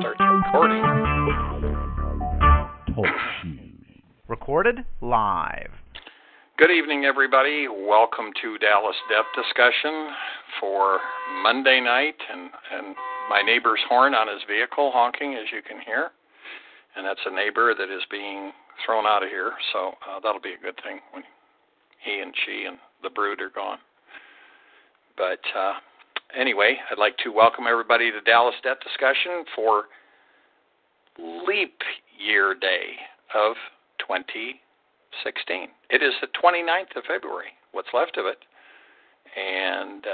Start recording. Recorded live. Good evening, everybody. Welcome to Dallas Debt Discussion for Monday night. And my neighbor's horn on his vehicle honking, as you can hear. And that's a neighbor that is being thrown out of here. So that'll be a good thing when he and she and the brood are gone. But anyway, I'd like to welcome everybody to Dallas Debt Discussion for Leap Year Day of 2016. It is the 29th of February, what's left of it, and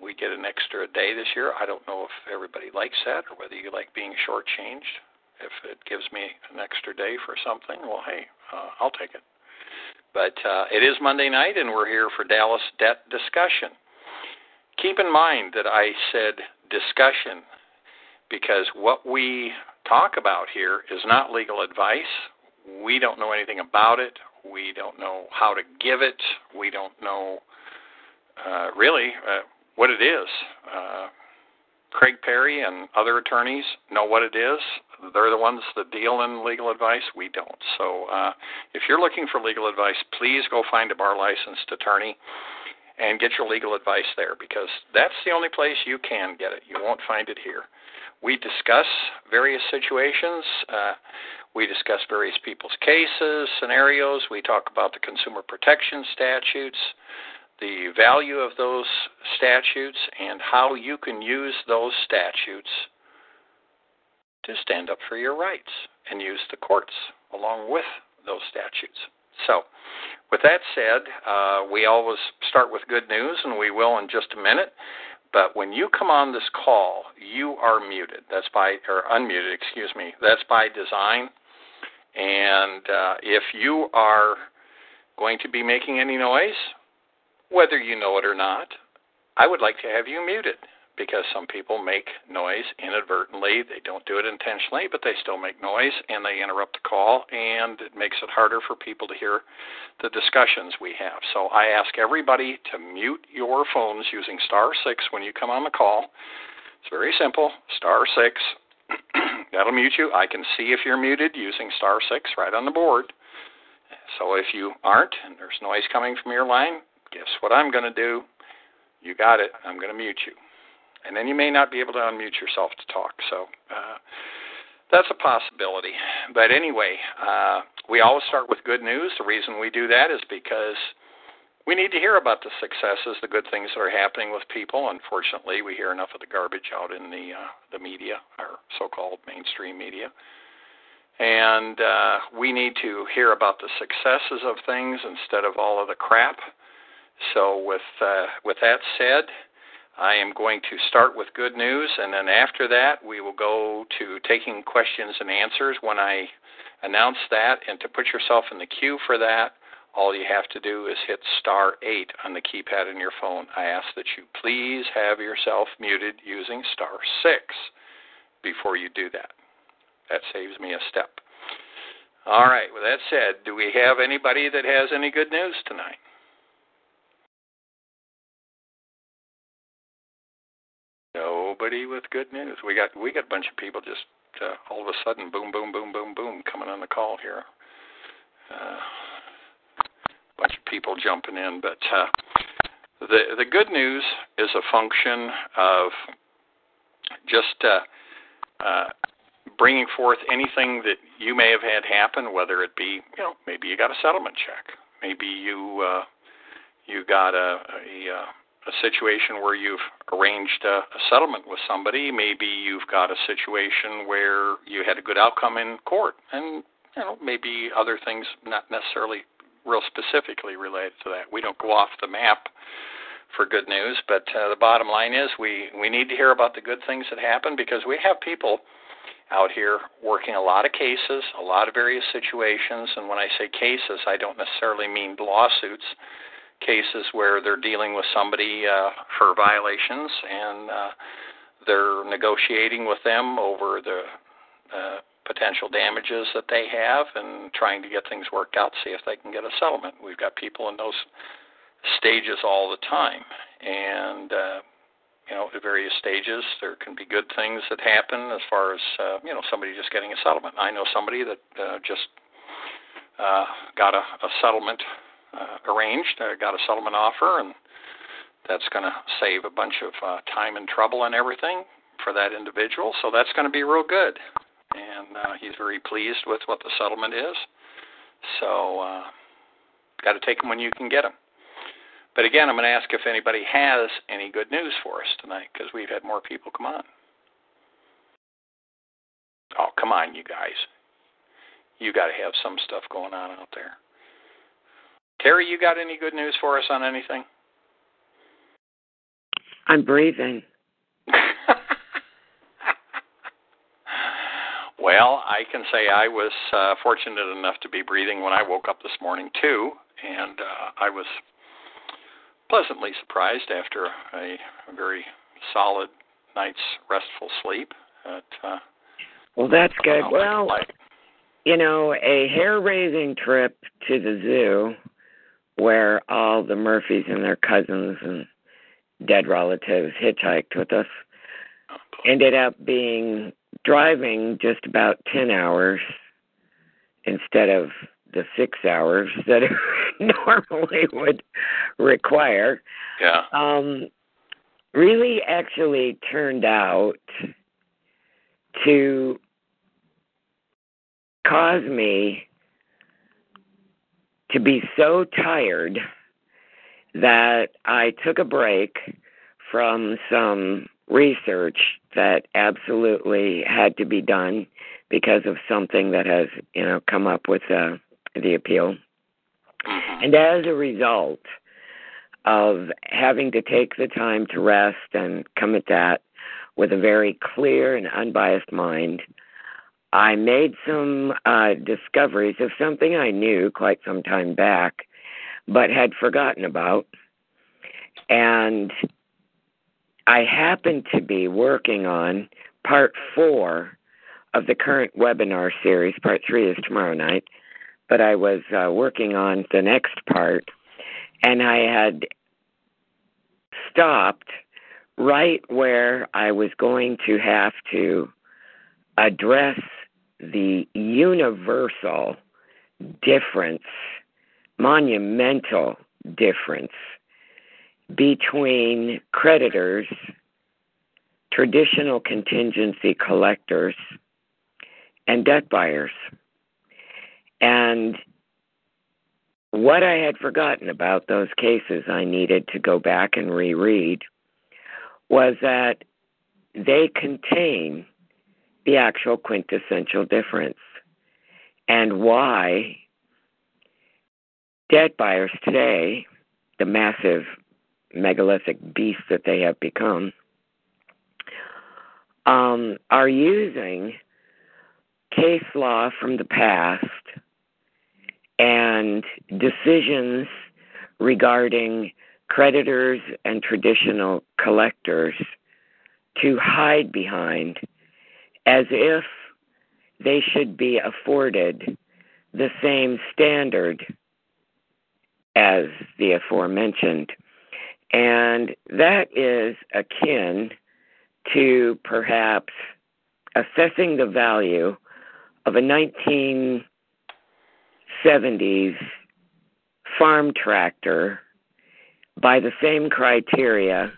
we get an extra day this year. I don't know if everybody likes that or whether you like being shortchanged. If it gives me an extra day for something, well, hey, I'll take it. But it is Monday night, and we're here for Dallas Debt Discussion. Keep in mind that I said discussion because what we talk about here is not legal advice. We don't know anything about it. We don't know how to give it. We don't know really what it is. Craig Perry and other attorneys know what it is. They're the ones that deal in legal advice. We don't. So if you're looking for legal advice, please go find a bar licensed attorney and get your legal advice there, because that's the only place you can get it. You won't find it here. We discuss various situations. We discuss various people's cases, scenarios. We talk about the consumer protection statutes, the value of those statutes, and how you can use those statutes to stand up for your rights and use the courts along with those statutes. So, with that said, we always start with good news, and we will in just a minute. But when you come on this call, you are muted. That's by, or unmuted, excuse me. That's by design. And if you are going to be making any noise, whether you know it or not, I would like to have you muted, because some people make noise inadvertently. They don't do it intentionally, but they still make noise, and they interrupt the call, and it makes it harder for people to hear the discussions we have. So I ask everybody to mute your phones using star 6 when you come on the call. It's very simple, star 6. That'll mute you. I can see if you're muted using star 6 right on the board. So if you aren't, and there's noise coming from your line, guess what I'm going to do? You got it. I'm going to mute you. And then you may not be able to unmute yourself to talk. So that's a possibility. But anyway, we always start with good news. The reason we do that is because we need to hear about the successes, the good things that are happening with people. Unfortunately, we hear enough of the garbage out in the media, our so-called mainstream media. And we need to hear about the successes of things instead of all of the crap. So with that said, I am going to start with good news, and then after that, we will go to taking questions and answers when I announce that. And to put yourself in the queue for that, all you have to do is hit star 8 on the keypad in your phone. I ask that you please have yourself muted using star 6 before you do that. That saves me a step. All right, with that said, do we have anybody that has any good news tonight? Nobody with good news. We got a bunch of people just all of a sudden, boom, boom, boom, boom, boom, coming on the call here. A bunch of people jumping in. But the good news is a function of just bringing forth anything that you may have had happen, whether it be, you know, maybe you got a settlement check. Maybe you got a situation where you've arranged a settlement with somebody. Maybe you've got a situation where you had a good outcome in court, and you know, maybe other things not necessarily real specifically related to that. We don't go off the map for good news, but the bottom line is we need to hear about the good things that happen, because we have people out here working a lot of cases, a lot of various situations, and when I say cases, I don't necessarily mean lawsuits. Cases where they're dealing with somebody for violations, and they're negotiating with them over the potential damages that they have and trying to get things worked out, see if they can get a settlement. We've got people in those stages all the time, and you know, at various stages. There can be good things that happen as far as, you know, somebody just getting a settlement. I know somebody that just got a settlement arranged, got a settlement offer, and that's going to save a bunch of time and trouble and everything for that individual. So that's going to be real good. And he's very pleased with what the settlement is. So got to take them when you can get them. But again, I'm going to ask if anybody has any good news for us tonight, because we've had more people come on. Oh, come on, you guys. You got to have some stuff going on out there. Terry, you got any good news for us on anything? I'm breathing. Well, I can say I was fortunate enough to be breathing when I woke up this morning, too, and I was pleasantly surprised after a very solid night's restful sleep. Well, that's good. Well, you know, a hair-raising trip to the zoo where all the Murphys and their cousins and dead relatives hitchhiked with us ended up being driving just about 10 hours instead of the 6 hours that it normally would require. Yeah. Really actually turned out to cause me to be so tired that I took a break from some research that absolutely had to be done because of something that has, you know, come up with the appeal. And as a result of having to take the time to rest and come at that with a very clear and unbiased mind, I made some discoveries of something I knew quite some time back but had forgotten about. And I happen to be working on part 4 of the current webinar series. Part 3 is tomorrow night, but I was working on the next part, and I had stopped right where I was going to have to address the universal difference, monumental difference between creditors, traditional contingency collectors, and debt buyers. And what I had forgotten about those cases I needed to go back and reread was that they contain the actual quintessential difference and why debt buyers today, the massive megalithic beast that they have become, are using case law from the past and decisions regarding creditors and traditional collectors to hide behind as if they should be afforded the same standard as the aforementioned. And that is akin to perhaps assessing the value of a 1970s farm tractor by the same criteria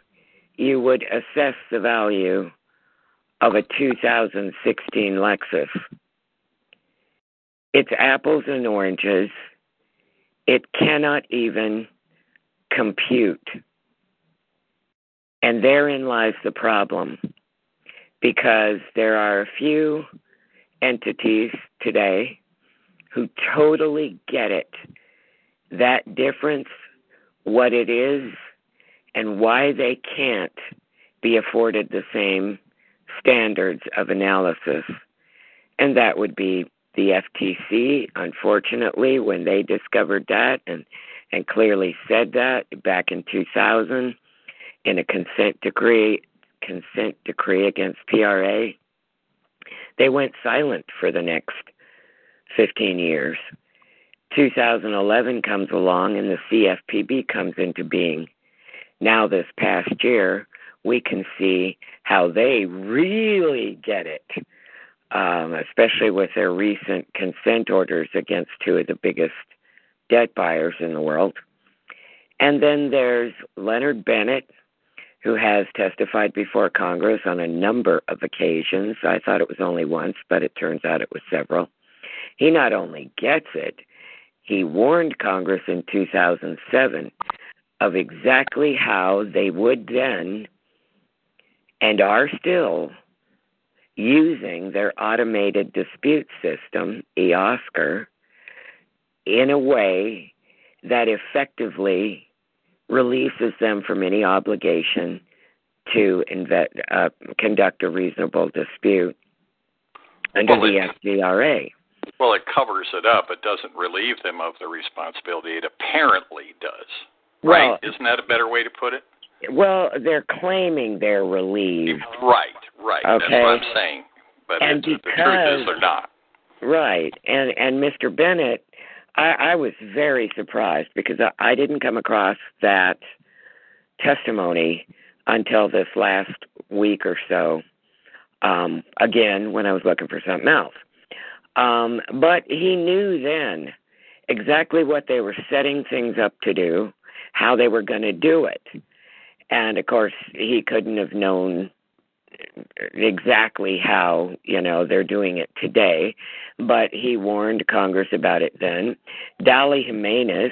you would assess the value of a 2016 Lexus. It's apples and oranges. It cannot even compute. And therein lies the problem, because there are a few entities today who totally get it, that difference, what it is, and why they can't be afforded the same standards of analysis. And that would be the FTC, unfortunately, when they discovered that and clearly said that back in 2000 in a consent decree against PRA. They went silent for the next 15 years. 2011 comes along and the CFPB comes into being. Now this past year, we can see how they really get it, especially with their recent consent orders against two of the biggest debt buyers in the world. And then there's Leonard Bennett, who has testified before Congress on a number of occasions. I thought it was only once, but it turns out it was several. He not only gets it, he warned Congress in 2007 of exactly how they would then and are still using their automated dispute system, EOSCAR, in a way that effectively releases them from any obligation to conduct a reasonable dispute under the FCRA. Well, it covers it up. It doesn't relieve them of the responsibility. It apparently does. Right? Well, isn't that a better way to put it? Well, they're claiming they're relieved. Right. Okay. That's what I'm saying. But the truth is they're not. Right. And Mr. Bennett, I was very surprised because I didn't come across that testimony until this last week or so, again, when I was looking for something else. But he knew then exactly what they were setting things up to do, how they were going to do it. And, of course, he couldn't have known exactly how, they're doing it today. But he warned Congress about it then. Dali Jimenez,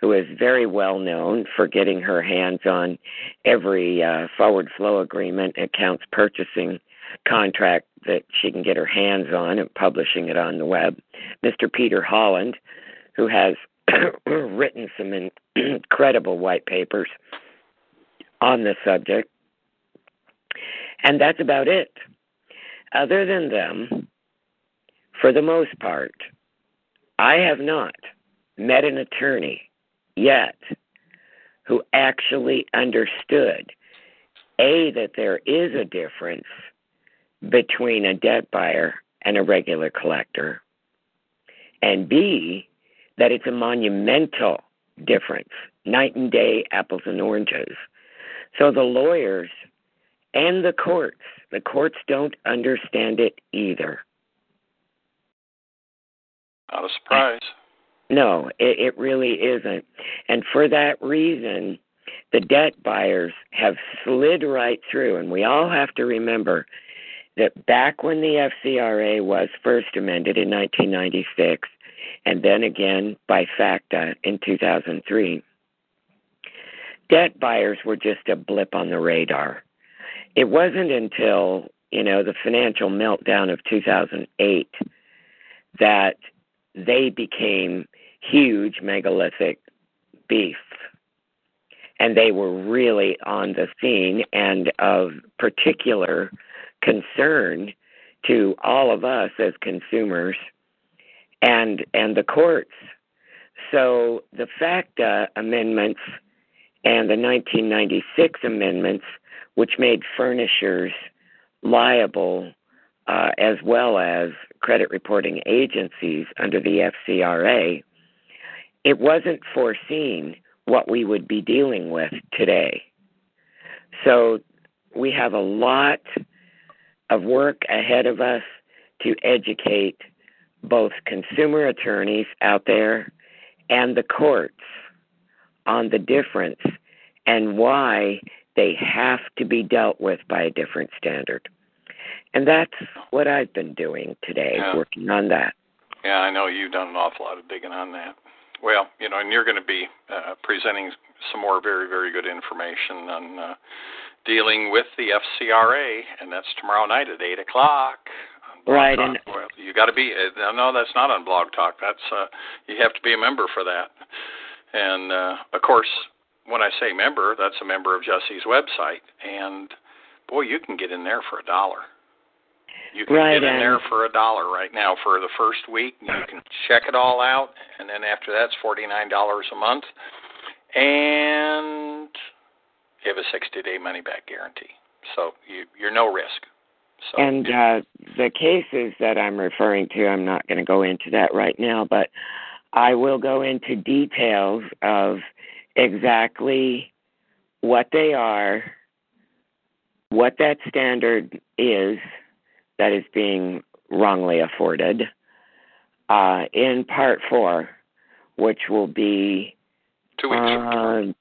who is very well known for getting her hands on every forward flow agreement, accounts purchasing contract that she can get her hands on and publishing it on the web. Mr. Peter Holland, who has written some incredible white papers on the subject. And that's about it. Other than them, for the most part, I have not met an attorney yet who actually understood, A, that there is a difference between a debt buyer and a regular collector, and B, that it's a monumental difference, night and day, apples and oranges. So the lawyers and the courts don't understand it either. Not a surprise. No, it really isn't. And for that reason, the debt buyers have slid right through, and we all have to remember that back when the FCRA was first amended in 1996, and then again by FACTA in 2003, debt buyers were just a blip on the radar. It wasn't until, the financial meltdown of 2008 that they became huge megalithic beasts. And they were really on the scene and of particular concern to all of us as consumers and the courts. So the FACTA amendments and the 1996 amendments, which made furnishers liable as well as credit reporting agencies under the FCRA, it wasn't foreseen what we would be dealing with today. So we have a lot of work ahead of us to educate both consumer attorneys out there and the courts on the difference and why they have to be dealt with by a different standard. And that's what I've been doing today, working on that. Yeah, I know you've done an awful lot of digging on that. Well, and you're going to be presenting some more very, very good information on dealing with the FCRA, and that's tomorrow night at 8 o'clock. Right. And well, you got to be – no, that's not on Blog Talk. That's you have to be a member for that. And, of course, when I say member, that's a member of Jesse's website. And, boy, you can get in there for $1. You can get in there for $1 right now for the first week. You can check it all out, and then after that, it's $49 a month. And you have a 60-day money-back guarantee. So you're no risk. So, and the cases that I'm referring to, I'm not going to go into that right now, but I will go into details of exactly what they are, what that standard is that is being wrongly afforded in Part 4, which will be 2 weeks.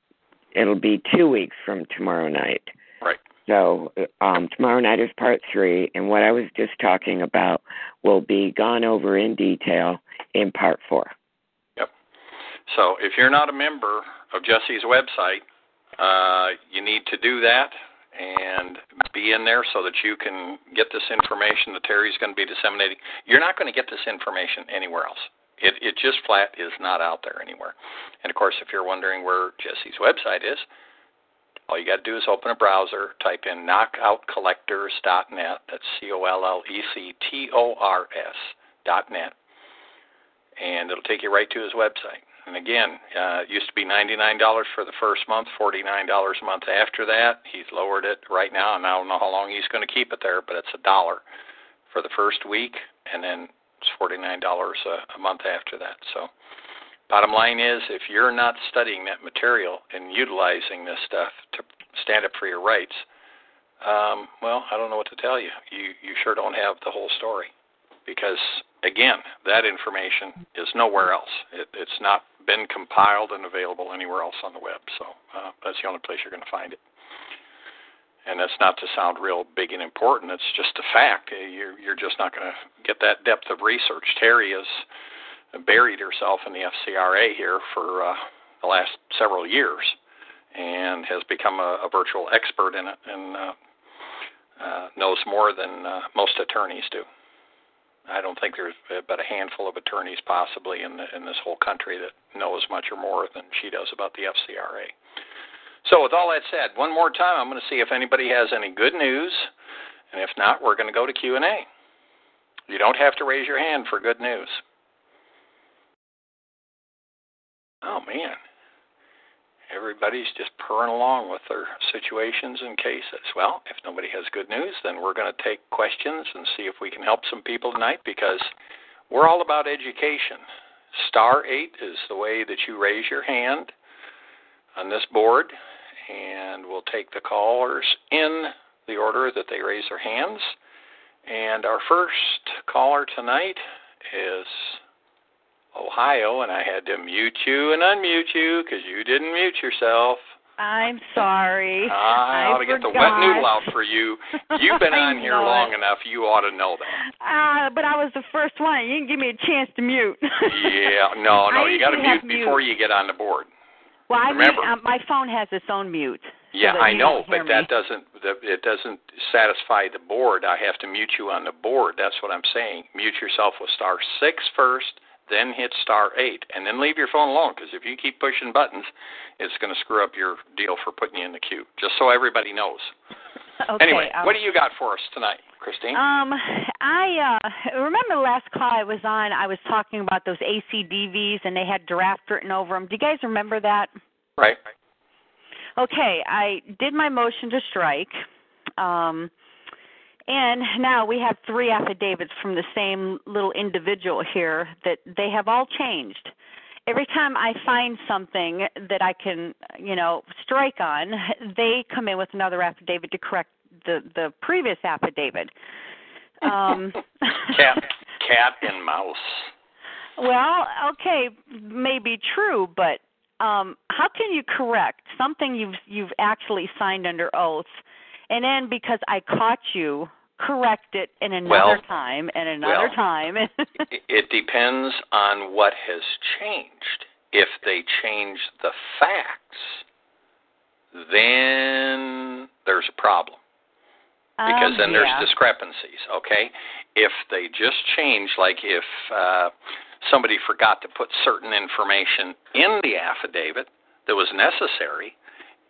It'll be 2 weeks from tomorrow night. Right. So tomorrow night is Part 3, and what I was just talking about will be gone over in detail in Part 4. Yep. So if you're not a member of Jesse's website, you need to do that and be in there so that you can get this information that Terry's going to be disseminating. You're not going to get this information anywhere else. It just flat is not out there anywhere. And, of course, if you're wondering where Jesse's website is, all you got to do is open a browser, type in knockoutcollectors.net. That's COLLECTORS.net. And it'll take you right to his website. And again, it used to be $99 for the first month, $49 a month after that. He's lowered it right now, and I don't know how long he's going to keep it there, but it's $1 for the first week, and then it's $49 a month after that. So bottom line is, if you're not studying that material and utilizing this stuff to stand up for your rights, well, I don't know what to tell you. You sure don't have the whole story because, again, that information is nowhere else. It's not been compiled and available anywhere else on the web. So that's the only place you're going to find it. And that's not to sound real big and important. It's just a fact. You're just not going to get that depth of research. Terry has buried herself in the FCRA here for the last several years and has become a virtual expert in it and knows more than most attorneys do. I don't think there's but a handful of attorneys possibly in this whole country that know as much or more than she does about the FCRA. So with all that said, one more time, I'm going to see if anybody has any good news, and if not, we're going to go to Q&A. You don't have to raise your hand for good news. Oh, man. Everybody's just purring along with their situations and cases. Well, if nobody has good news, then we're going to take questions and see if we can help some people tonight because we're all about education. Star 8 is the way that you raise your hand on this board, and we'll take the callers in the order that they raise their hands. And our first caller tonight is Ohio, and I had to mute you and unmute you because you didn't mute yourself. I'm sorry. I ought to get the wet noodle out for you. You've been on here long enough. You ought to know that. But I was the first one. You didn't give me a chance to mute. No. You got to mute before you get on the board. Well, remember, my phone has its own mute. Yeah, so I know, but it doesn't satisfy the board. I have to mute you on the board. That's what I'm saying. Mute yourself with star 6 first. Then hit star 8, and then leave your phone alone, because if you keep pushing buttons, it's going to screw up your deal for putting you in the queue, just so everybody knows. Okay, anyway, what do you got for us tonight, Christine? I remember the last call I was on, I was talking about those ACDVs, and they had draft written over them. Do you guys remember that? Right. Okay, I did my motion to strike, and now we have 3 affidavits from the same little individual here that they have all changed. Every time I find something that I can, strike on, they come in with another affidavit to correct the previous affidavit. Cat and mouse. Well, okay, maybe true, but how can you correct something you've actually signed under oath? And then because I caught you, correct it in another time. It depends on what has changed. If they change the facts, then there's a problem. Because then there's discrepancies, okay? If they just change, like if somebody forgot to put certain information in the affidavit that was necessary,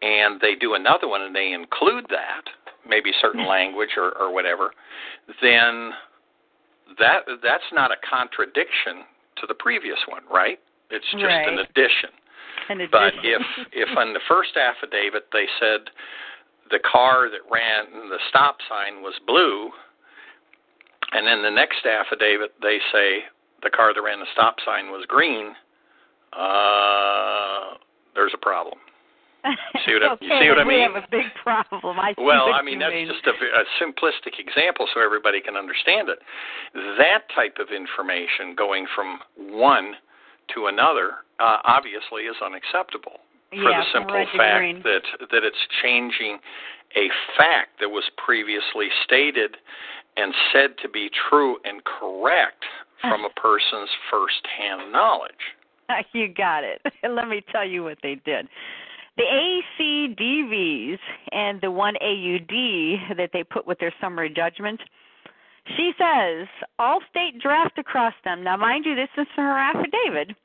and they do another one and they include that, maybe certain language or whatever, then that's not a contradiction to the previous one, right? It's just an addition. But if on the first affidavit they said the car that ran the stop sign was blue, and then the next affidavit they say the car that ran the stop sign was green, there's a problem. See what I mean? We have a big problem. That's just a simplistic example so everybody can understand it. That type of information going from one to another obviously is unacceptable for the simple fact that it's changing a fact that was previously stated and said to be true and correct from a person's firsthand knowledge. You got it. Let me tell you what they did. The ACDVs and the one AUD that they put with their summary judgment, she says, all state draft across them. Now, mind you, this is her affidavit.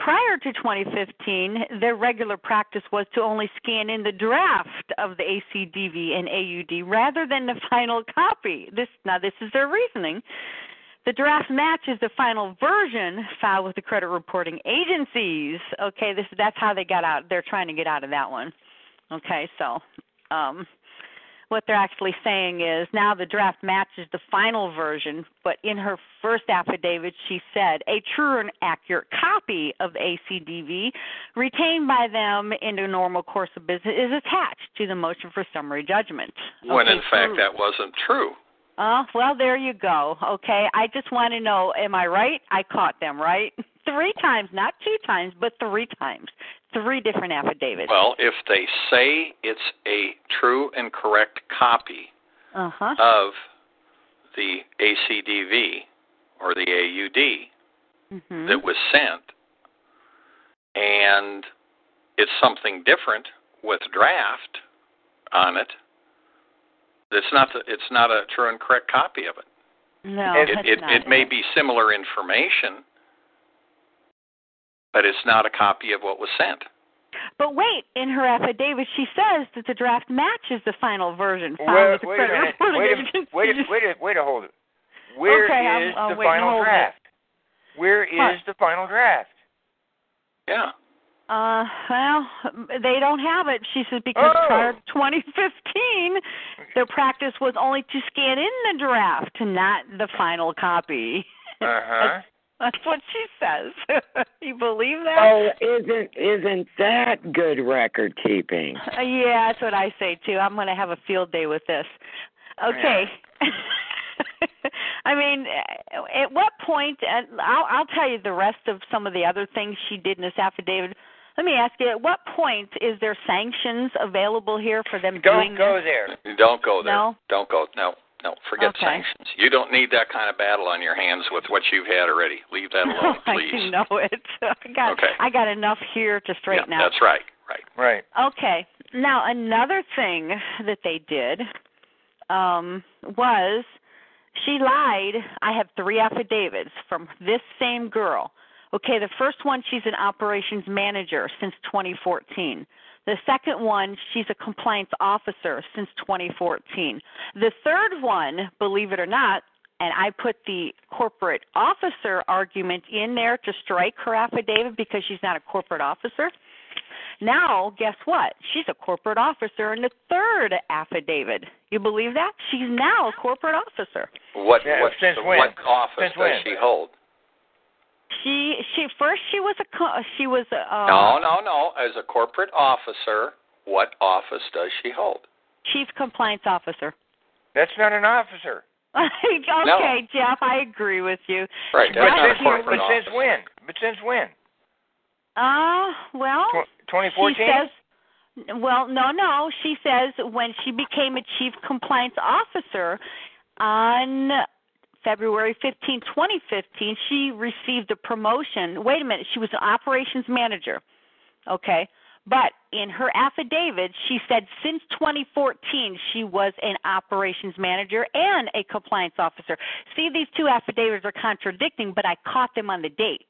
Prior to 2015, their regular practice was to only scan in the draft of the ACDV and AUD rather than the final copy. This is their reasoning. The draft matches the final version filed with the credit reporting agencies. Okay, that's how they got out. They're trying to get out of that one. Okay, so what they're actually saying is now the draft matches the final version, but in her first affidavit she said a true and accurate copy of the ACDV retained by them in the normal course of business is attached to the motion for summary judgment. Okay, when in fact that wasn't true. Well, there you go. Okay, I just want to know, am I right? I caught them, right? 3 times, not 2 times, but 3 times. 3 different affidavits. Well, if they say it's a true and correct copy of the ACDV or the AUD that was sent, and it's something different with draft on it, it's not a true and correct copy of it. No, it may be similar information, but it's not a copy of what was sent. But wait, in her affidavit, she says that the draft matches the final version. Wait a minute. Where is the final draft? Yeah. Well, they don't have it, she says, because prior to 2015, their practice was only to scan in the draft, not the final copy. That's what she says. You believe that? Oh, isn't that good record keeping? Yeah, that's what I say, too. I'm going to have a field day with this. Okay. Yeah. I mean, at what point, and I'll tell you the rest of some of the other things she did in this affidavit. Let me ask you, at what point is there sanctions available here for them doing this? Don't go there. No. Forget sanctions. You don't need that kind of battle on your hands with what you've had already. Leave that alone, please. I know it. I got enough here to straighten out. That's right. Okay. Now, another thing that they did was she lied. I have 3 affidavits from this same girl. Okay, the first one, she's an operations manager since 2014. The second one, she's a compliance officer since 2014. The third one, believe it or not, and I put the corporate officer argument in there to strike her affidavit because she's not a corporate officer. Now, guess what? She's a corporate officer in the third affidavit. You believe that? She's now a corporate officer. What office does she hold? She was as a corporate officer. What office does she hold? Chief compliance officer. That's not an officer. Okay, no. Jeff, I agree with you. Right. But since when? Well, 2014? She says, no. She says when she became a chief compliance officer on February 15, 2015, she received a promotion. Wait a minute. She was an operations manager. Okay. But in her affidavit, she said since 2014, she was an operations manager and a compliance officer. See, these 2 affidavits are contradicting, but I caught them on the date.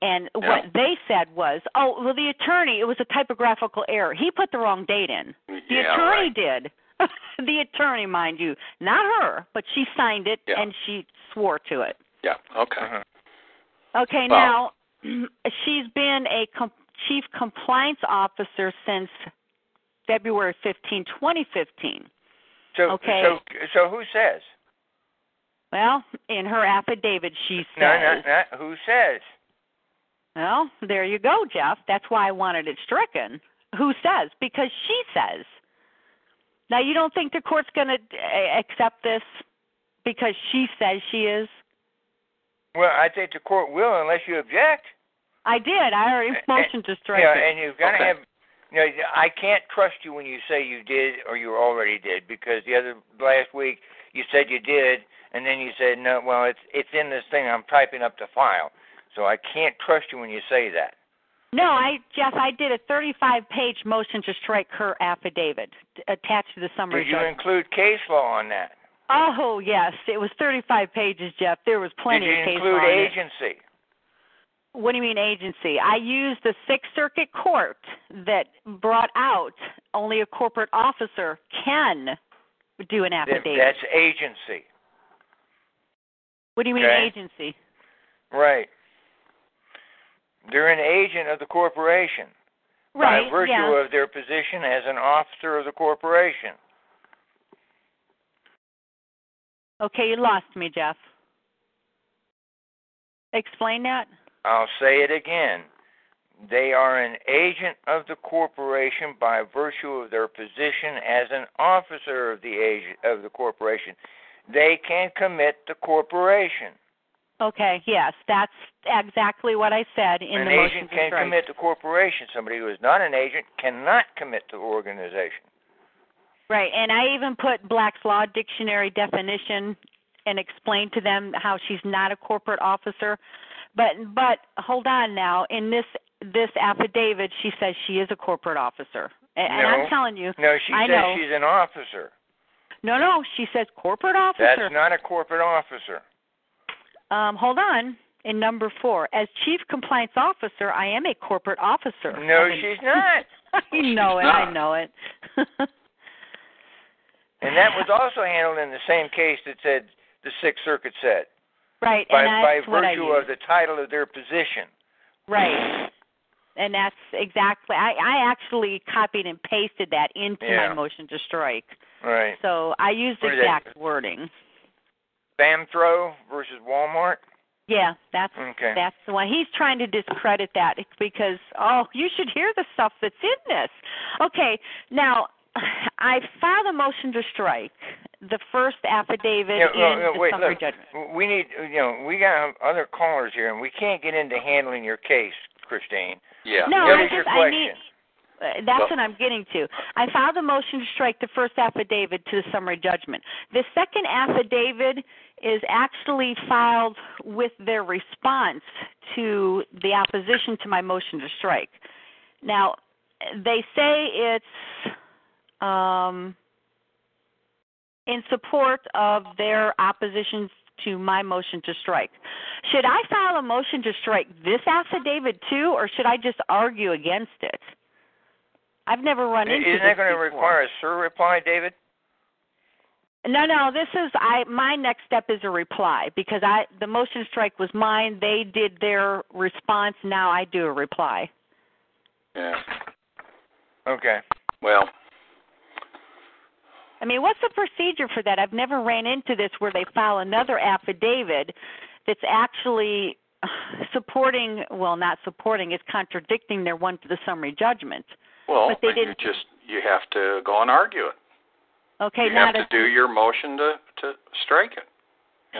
And what they said was, the attorney, it was a typographical error. He put the wrong date in. The attorney did. The attorney, mind you, not her, but she signed it and she swore to it. Yeah, okay. Okay, well, now, she's been a chief compliance officer since February 15, 2015. So who says? Well, in her affidavit, she says. No, who says? Well, there you go, Jeff. That's why I wanted it stricken. who says, because she says. Now, you don't think the court's going to accept this because she says she is? Well, I think the court will unless you object. I did. I already motioned to strike it. And you've got to have, you know, I can't trust you when you say you did or you already did, because the other last week you said you did, and then you said, no, well, it's in this thing. I'm typing up the file. So I can't trust you when you say that. No, Jeff, I did a 35-page motion to strike her affidavit attached to the summary. Did you include case law on that? Oh, yes. It was 35 pages, Jeff. There was plenty of case law. Did you include agency? What do you mean agency? I used the Sixth Circuit Court that brought out only a corporate officer can do an affidavit. That's agency. What do you mean agency? Right. They're an agent of the corporation by virtue of their position as an officer of the corporation. Okay, you lost me, Jeff. Explain that. I'll say it again. They are an agent of the corporation by virtue of their position as an officer of the corporation. They can commit the corporation. Okay, yes, that's exactly what I said in the motion. An agent can commit the corporation. Somebody who is not an agent cannot commit the organization. Right, and I even put Black's Law Dictionary definition and explained to them how she's not a corporate officer. But hold on now. In this affidavit, she says she is a corporate officer. And I'm telling you, she says she's an officer. No, she says corporate officer. That's not a corporate officer. Hold on. In number 4, as chief compliance officer, I am a corporate officer. No, she's not. I know it. And that was also handled in the same case that said the Sixth Circuit said. Right. By virtue of the title of their position. Right. And that's exactly. I actually copied and pasted that into my motion to strike. Right. So I used exact wording. Bamthro versus Walmart? Yeah, that's the one. He's trying to discredit that because, you should hear the stuff that's in this. Okay, now, I filed a motion to strike the first affidavit summary judgment. We need, we got other callers here, and we can't get into handling your case, Christine. Yeah. No, what is your question? That's what I'm getting to. I filed a motion to strike the first affidavit to the summary judgment. The second affidavit is actually filed with their response to the opposition to my motion to strike. Now, they say it's in support of their opposition to my motion to strike. Should I file a motion to strike this affidavit too, or should I just argue against it? I've never run into this. Isn't that going to require a reply, David? No. This is my next step is a reply because the motion strike was mine. They did their response. Now I do a reply. Yeah. Okay. Well. I mean, what's the procedure for that? I've never ran into this where they file another affidavit that's actually supporting. Well, not supporting. It's contradicting their one to the summary judgment. Well, but you have to go and argue it. Okay, you have to do your motion to strike it.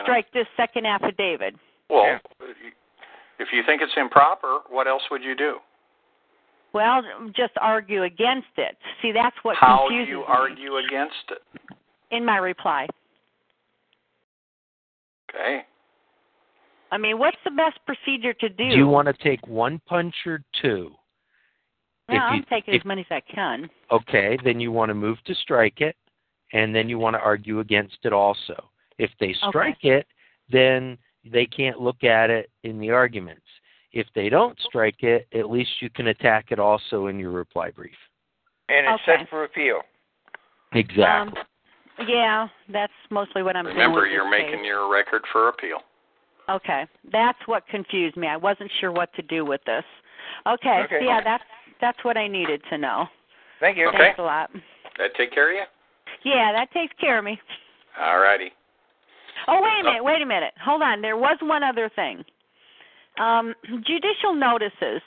Strike this second affidavit. Well, if you think it's improper, what else would you do? Well, just argue against it. See, that's what confuses me. How do you argue against it? In my reply. Okay. I mean, what's the best procedure to do? Do you want to take one punch or two? No, I'm taking as many as I can. Okay, then you want to move to strike it, and then you want to argue against it also. If they strike it, then they can't look at it in the arguments. If they don't strike it, at least you can attack it also in your reply brief. And it's set for appeal. Exactly. Yeah, that's mostly what I'm doing. Remember, you're making your record for appeal. Okay, that's what confused me. I wasn't sure what to do with this. Okay. Yeah, that's what I needed to know. Thank you. Thanks a lot. That take care of you? Yeah, that takes care of me. All righty. Oh, wait a minute. Hold on. There was one other thing. Judicial notices.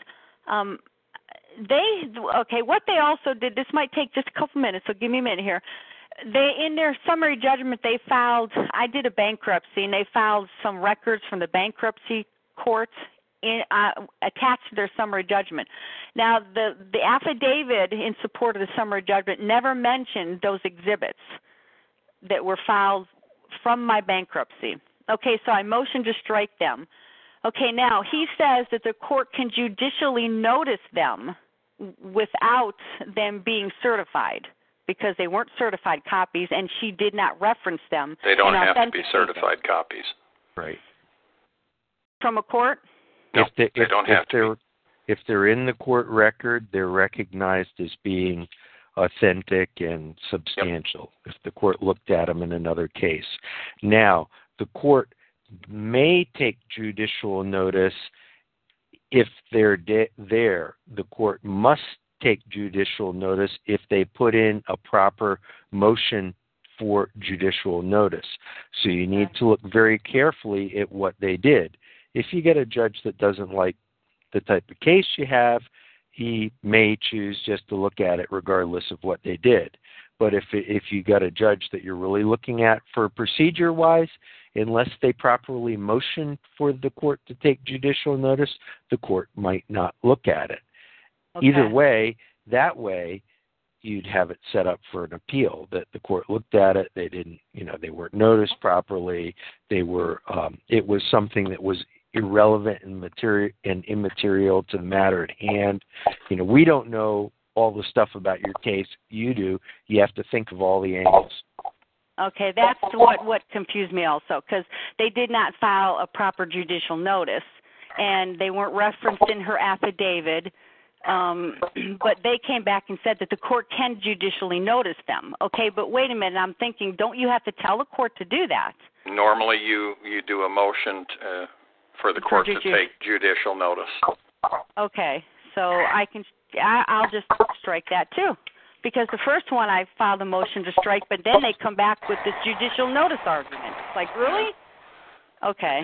what they also did, this might take just a couple minutes, so give me a minute here. In their summary judgment, they filed, I did a bankruptcy, and they filed some records from the bankruptcy courts attached to their summary judgment. Now, the affidavit in support of the summary judgment never mentioned those exhibits that were filed from my bankruptcy. Okay, so I motioned to strike them. Okay, now he says that the court can judicially notice them without them being certified because they weren't certified copies, and she did not reference them. They don't have to be certified copies. Right. From a court? No, they don't have to. If they're in the court record, they're recognized as being authentic and substantial. Yep. If the court looked at them in another case. Now, the court may take judicial notice if they're there. The court must take judicial notice if they put in a proper motion for judicial notice. So you need to look very carefully at what they did. If you get a judge that doesn't like the type of case you have, he may choose just to look at it regardless of what they did. But if you got a judge that you're really looking at for procedure-wise, unless they properly motion for the court to take judicial notice, the court might not look at it. Okay. Either way, that way you'd have it set up for an appeal that the court looked at it. They didn't, they weren't noticed properly. They were. It was something that was irrelevant and immaterial to the matter at hand. We don't know all the stuff about your case. You do. You have to think of all the angles. Okay, that's what confused me also, because they did not file a proper judicial notice, and they weren't referenced in her affidavit, but they came back and said that the court can judicially notice them. Okay, but wait a minute, I'm thinking, don't you have to tell the court to do that? Normally you do a motion for the court to take judicial notice. Okay, so I'll just strike that too, because the first one I filed a motion to strike, but then they come back with this judicial notice argument. It's like, really? Okay.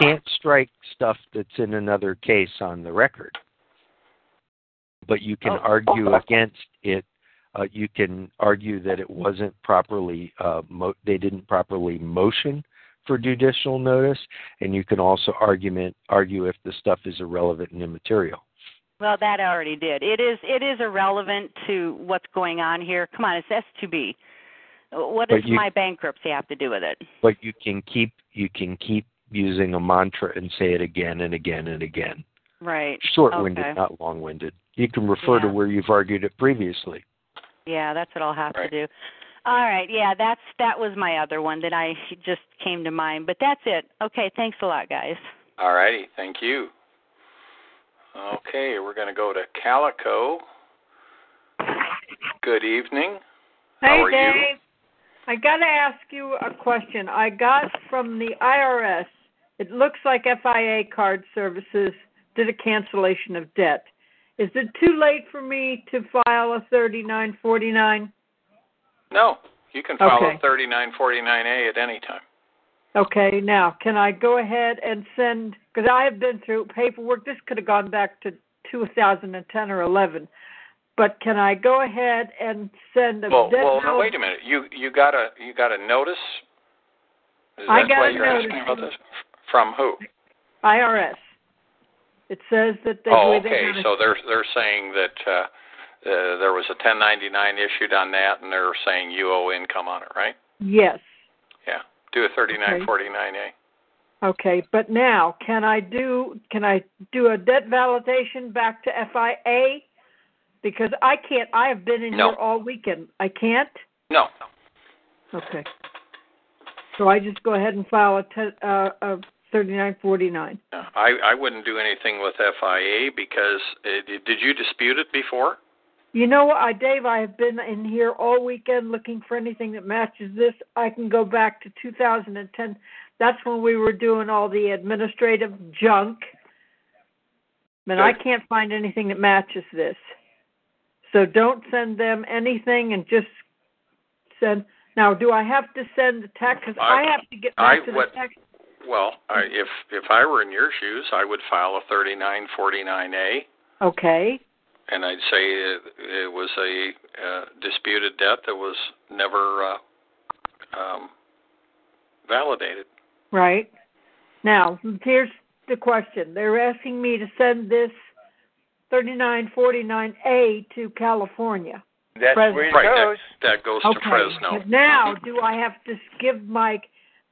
Can't strike stuff that's in another case on the record, but you can argue against it. You can argue that it wasn't properly, they didn't properly motion for judicial notice, and you can also argue if the stuff is irrelevant and immaterial. Well, that I already did. It is irrelevant to what's going on here. Come on, it's S2B. What does my bankruptcy have to do with it? But you can keep using a mantra and say it again and again and again. Right. Short-winded, not long-winded. You can refer to where you've argued it previously. Yeah, that's what I'll have to do. All right. Yeah, that was my other one that I just came to mind. But that's it. Okay. Thanks a lot, guys. All righty. Thank you. Okay, we're going to go to Calico. Good evening. Hey, Dave. I got to ask you a question. I got from the IRS, it looks like FIA Card Services did a cancellation of debt. Is it too late for me to file a 3949? No, you can file a 3949A at any time. Okay, now, can I go ahead and send, because I have been through paperwork, this could have gone back to 2010 or 11, but can I go ahead and send a debt notice? Well, wait a minute, you got a notice? Is I that got why a you're notice. Asking about this? From who? IRS. It says that they... Oh, okay, so they're saying that there was a 1099 issued on that, and they're saying you owe income on it, right? Yes. Yeah. Do a 3949A. Okay, but now can I do a debt validation back to FIA? Because I can't. I have been in here all weekend. I can't. No. Okay. So I just go ahead and file a 3949. I wouldn't do anything with FIA because did you dispute it before? You know what, Dave, I have been in here all weekend looking for anything that matches this. I can go back to 2010. That's when we were doing all the administrative junk. But I can't find anything that matches this. So don't send them anything and just send. Now, do I have to send the tax? Because I have to get back to the tax. Well, if I were in your shoes, I would file a 3949A. Okay. And I'd say it was a disputed debt that was never validated. Right. Now, here's the question. They're asking me to send this 3949A to California. That's Fresno. Where it goes. That goes to Fresno. Now, do I have to give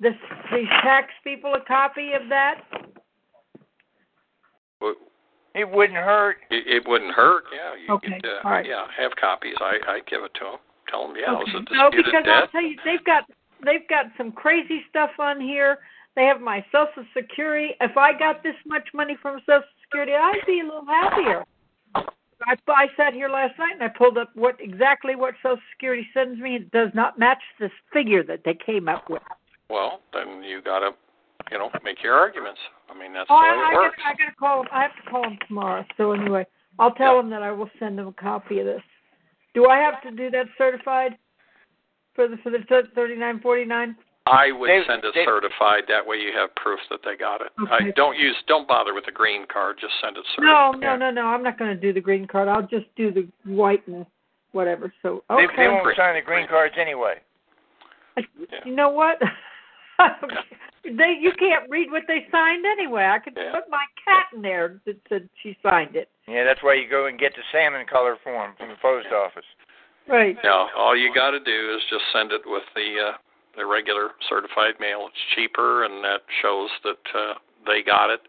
these tax people a copy of that? Well, it wouldn't hurt. It wouldn't hurt, yeah. You could, all right. Yeah, have copies. I give it to them. Tell them, yeah, it was a disputed debt. I'll tell you, they've got some crazy stuff on here. They have my Social Security. If I got this much money from Social Security, I'd be a little happier. I sat here last night and I pulled up what Social Security sends me. It does not match this figure that they came up with. Well, then you got to, make your arguments. I mean, that's the way it works. I have to call them tomorrow. So anyway, I'll tell them that I will send them a copy of this. Do I have to do that certified for the 3949? I would send it certified. That way you have proof that they got it. Okay. Don't bother with the green card. Just send it certified. No. I'm not going to do the green card. I'll just do the white and whatever. So they won't sign the green cards anyway. You know what? You can't read what they signed anyway. I could put my cat in there that said she signed it. Yeah, that's why you go and get the salmon color form from the post office. Right. Now, all you got to do is just send it with the regular certified mail. It's cheaper, and that shows that they got it.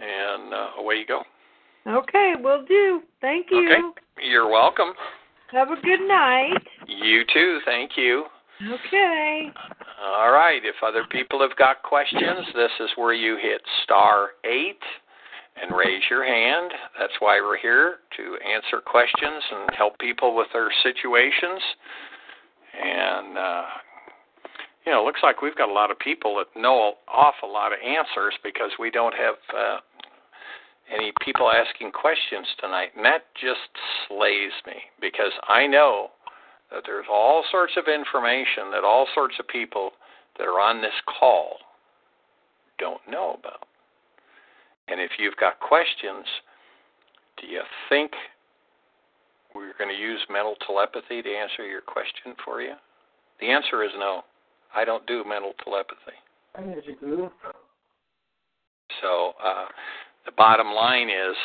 And away you go. Okay, will do. Thank you. Okay, you're welcome. Have a good night. You too. Thank you. Okay. All right. If other people have got questions, this is where you hit *8 and raise your hand. That's why we're here, to answer questions and help people with their situations. And, it looks like we've got a lot of people that know an awful lot of answers, because we don't have any people asking questions tonight. And that just slays me, because I know that there's all sorts of information that all sorts of people that are on this call don't know about. And if you've got questions, do you think we're going to use mental telepathy to answer your question for you? The answer is no. I don't do mental telepathy. So the bottom line is,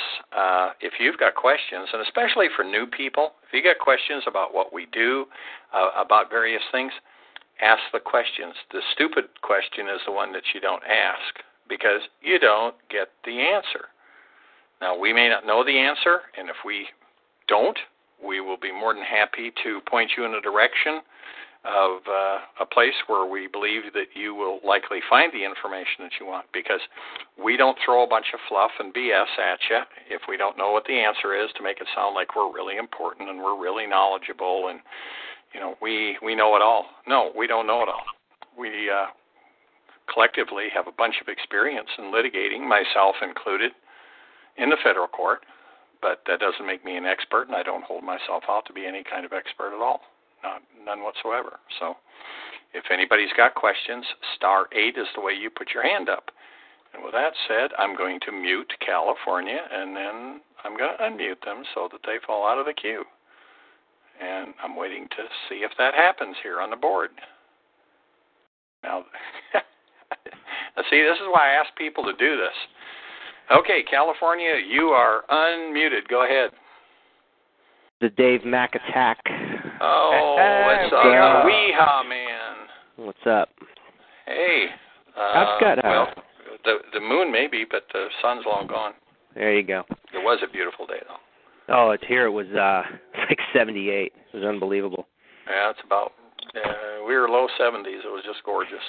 if you've got questions, and especially for new people, if you got questions about what we do, about various things, ask the questions. The stupid question is the one that you don't ask, because you don't get the answer. Now, we may not know the answer, and if we don't, we will be more than happy to point you in a direction of a place where we believe that you will likely find the information that you want, because we don't throw a bunch of fluff and BS at you if we don't know what the answer is, to make it sound like we're really important and we're really knowledgeable and, we know it all. No, we don't know it all. We collectively have a bunch of experience in litigating, myself included, in the federal court, but that doesn't make me an expert, and I don't hold myself out to be any kind of expert at all. None whatsoever. So if anybody's got questions, *8 is the way you put your hand up. And with that said, I'm going to mute California, and then I'm going to unmute them so that they fall out of the queue. And I'm waiting to see if that happens here on the board. Now, see, this is why I ask people to do this. Okay, California, you are unmuted. Go ahead. The Dave Mack attack. Oh, what's up, Weehaw man? What's up? Hey, I've got the moon maybe, but the sun's long gone. There you go. It was a beautiful day though. Oh, it's here. It was like 78. It was unbelievable. Yeah, it's about. We were low 70s. It was just gorgeous.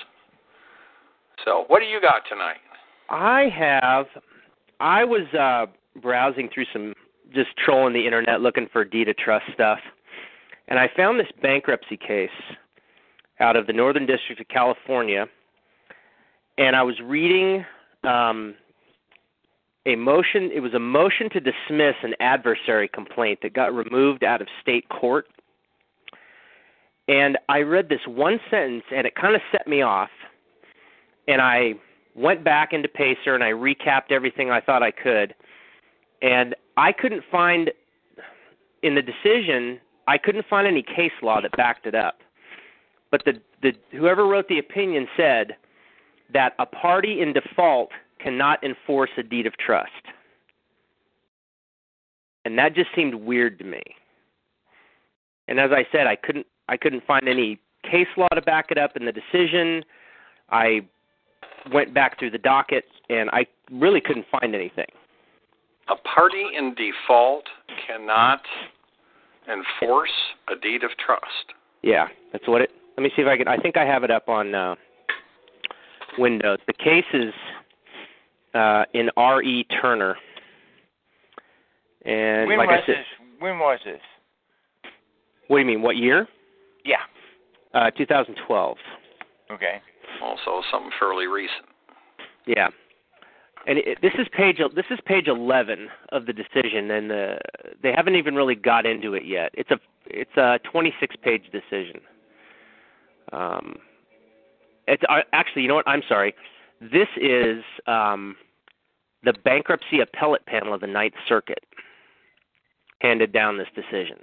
So, what do you got tonight? I was browsing through some, just trolling the internet, looking for deed of trust stuff. And I found this bankruptcy case out of the Northern District of California, and I was reading a motion. It was a motion to dismiss an adversary complaint that got removed out of state court. And I read this one sentence, and it kind of set me off. And I went back into PACER, and I recapped everything I thought I could. And I couldn't find in the decision, I couldn't find any case law that backed it up. But whoever wrote the opinion said that a party in default cannot enforce a deed of trust. And that just seemed weird to me. And as I said, I couldn't find any case law to back it up in the decision. I went back through the docket, and I really couldn't find anything. A party in default cannot enforce a deed of trust. Yeah, that's what it... Let me see if I can... I think I have it up on Windows. The case is in R.E. Turner. And when, like was I said, when was this? What do you mean? What year? Yeah. 2012. Okay. Also, something fairly recent. Yeah. And this is page 11 of the decision, and they haven't even really got into it yet. It's a 26-page decision. It's actually, you know what? I'm sorry. This is the bankruptcy appellate panel of the Ninth Circuit handed down this decision.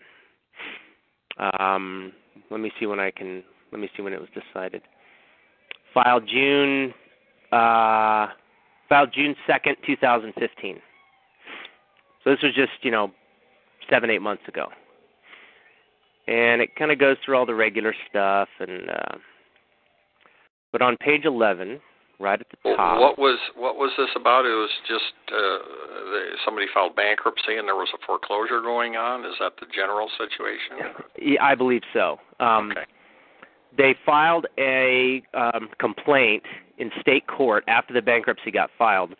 Let me see when it was decided. Filed June 2nd, 2015. So this was just, 7-8 months ago. And it kind of goes through all the regular stuff. And but on page 11, right at the top. What was this about? It was just somebody filed bankruptcy and there was a foreclosure going on? Is that the general situation? Yeah, I believe so. Okay. They filed a complaint in state court after the bankruptcy got filed,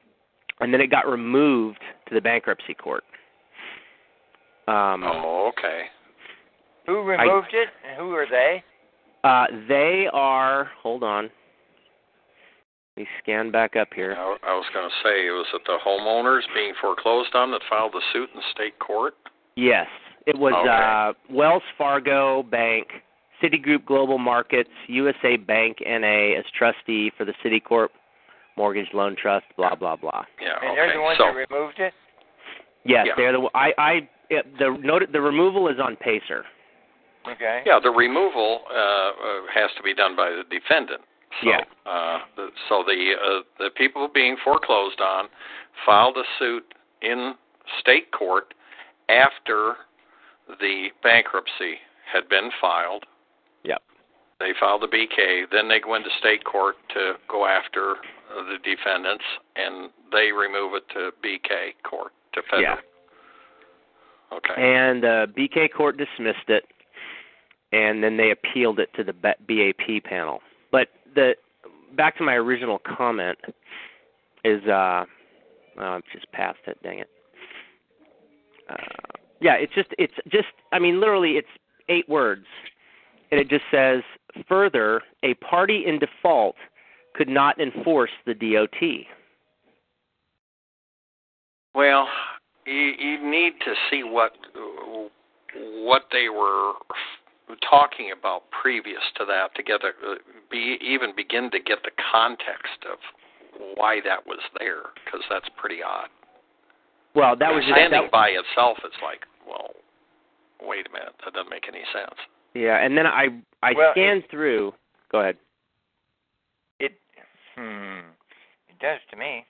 and then it got removed to the bankruptcy court. Okay. Who removed it, and who are they? They are, hold on. Let me scan back up here. I was going to say, was it the homeowners being foreclosed on that filed the suit in state court? Yes. It was Wells Fargo Bank, Citigroup Global Markets, USA Bank, N.A. as trustee for the Citicorp Mortgage Loan Trust, blah, blah, blah. Yeah, okay. And they're the ones that removed it? Yes, yeah. They're the the removal is on PACER. Okay. Yeah, the removal has to be done by the defendant. So, yeah. So the people being foreclosed on filed a suit in state court after the bankruptcy had been filed. Yep. They filed the BK, then they go into state court to go after the defendants, and they remove it to BK court, to federal. Yeah. Okay. And BK court dismissed it, and then they appealed it to the BAP panel. But back to my original comment is, I've just passed it, dang it. Literally it's 8 words. And it just says, further, a party in default could not enforce the DOT. Well, you need to see what they were talking about previous to that to get begin to get the context of why that was there, because that's pretty odd. Well, that was standing by itself. It's like, well, wait a minute, that doesn't make any sense. Yeah, and then I scanned through. Go ahead. It does to me.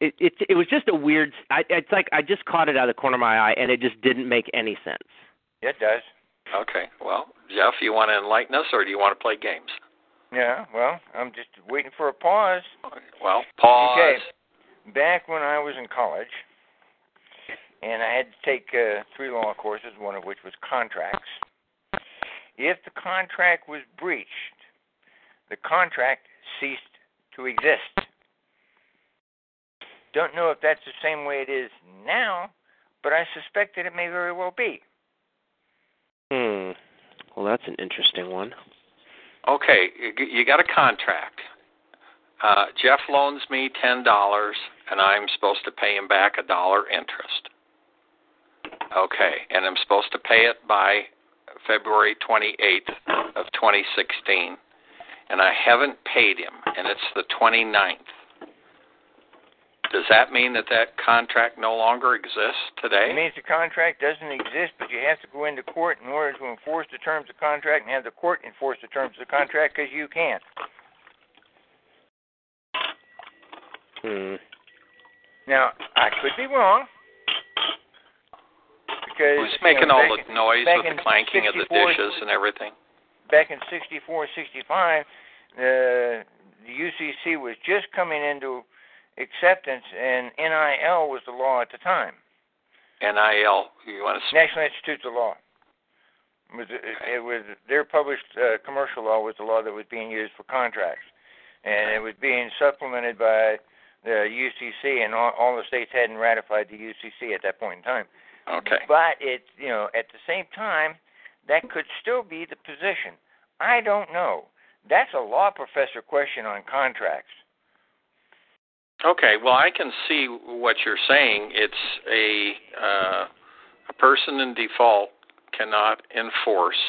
It was just a weird. It's like I just caught it out of the corner of my eye, and it just didn't make any sense. It does. Okay. Well, Jeff, you want to enlighten us, or do you want to play games? Yeah. Well, I'm just waiting for a pause. Well, pause. Okay. Back when I was in college, and I had to take 3 law courses, one of which was contracts. If the contract was breached, the contract ceased to exist. Don't know if that's the same way it is now, but I suspect that it may very well be. Well, that's an interesting one. Okay, you got a contract. Jeff loans me $10, and I'm supposed to pay him back $1 interest. Okay, and I'm supposed to pay it by February 28th of 2016, and I haven't paid him, and it's the 29th. Does that mean that that contract no longer exists today? It means the contract doesn't exist, but you have to go into court in order to enforce the terms of the contract and have the court enforce the terms of the contract because you can't. Now, I could be wrong. Who's making all the noise with the clanking of the dishes and everything? Back in 64, 65, the UCC was just coming into acceptance, and NIL was the law at the time. NIL, you want to say? National Institutes of Law. It was their published commercial law was the law that was being used for contracts, and it was being supplemented by the UCC, and all the states hadn't ratified the UCC at that point in time. Okay. But it, you know, at the same time, that could still be the position. I don't know. That's a law professor question on contracts. Okay. Well, I can see what you're saying. It's a person in default cannot enforce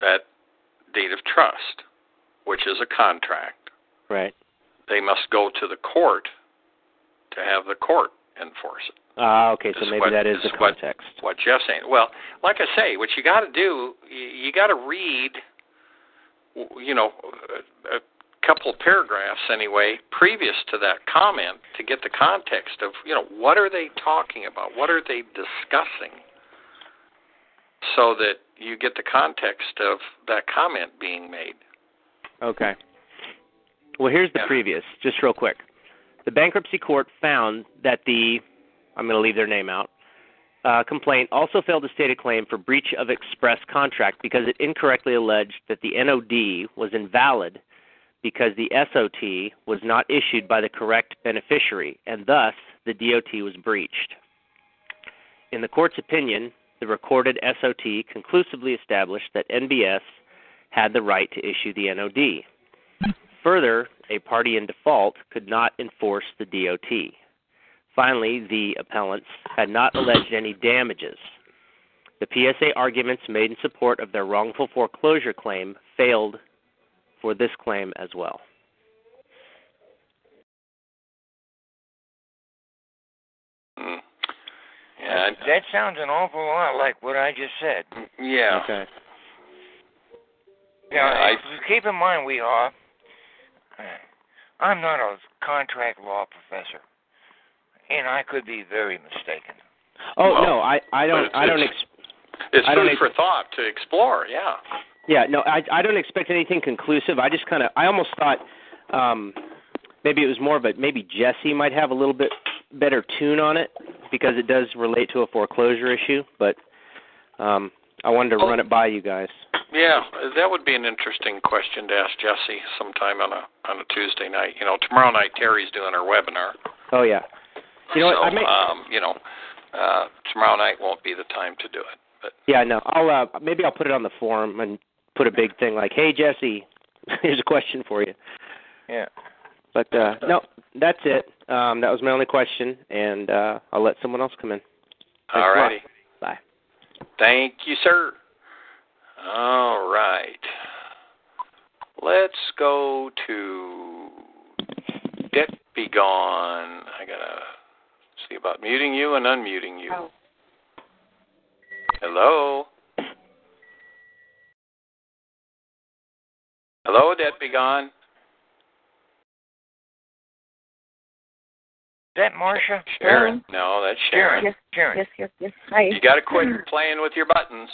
that deed of trust, which is a contract. Right. They must go to the court to have the court enforce it. Okay, so maybe that is the context. What Jeff's saying. Well, like I say, what you got to do, you got to read, you know, a couple of paragraphs anyway, previous to that comment to get the context of, you know, what are they talking about? What are they discussing? So that you get the context of that comment being made. Okay. Well, here's the previous, just real quick. The bankruptcy court found that the I'm going to leave their name out, complaint also failed to state a claim for breach of express contract because it incorrectly alleged that the NOD was invalid because the SOT was not issued by the correct beneficiary, and thus the DOT was breached. In the court's opinion, the recorded SOT conclusively established that NBS had the right to issue the NOD. Further, a party in default could not enforce the DOT. Finally, the appellants had not alleged any damages. The PSA arguments made in support of their wrongful foreclosure claim failed for this claim as well. Yeah, that sounds an awful lot like what I just said. Yeah. Okay. Now, keep in mind I'm not a contract law professor. And I could be very mistaken. Oh, well, no, It's food for thought to explore, yeah. Yeah, no, I don't expect anything conclusive. I just I almost thought maybe it was more of maybe Jesse might have a little bit better tune on it because it does relate to a foreclosure issue, but I wanted to run it by you guys. Yeah, that would be an interesting question to ask Jesse sometime on a Tuesday night. You know, tomorrow night Terry's doing her webinar. Oh, yeah. You know what? Tomorrow night won't be the time to do it. But. Yeah, no. Maybe I'll put it on the forum and put a big thing like, "Hey Jesse, here's a question for you." Yeah. But no, that's it. That was my only question, and I'll let someone else come in. All righty. Bye. Thank you, sir. All right. Let's go to Debt Begone. I gotta see about muting you and unmuting you. Oh. Hello, Debt Begone. Is that Marsha? Sharon? No, that's Sharon. Sharon. Yes. Hi. You got to quit playing with your buttons.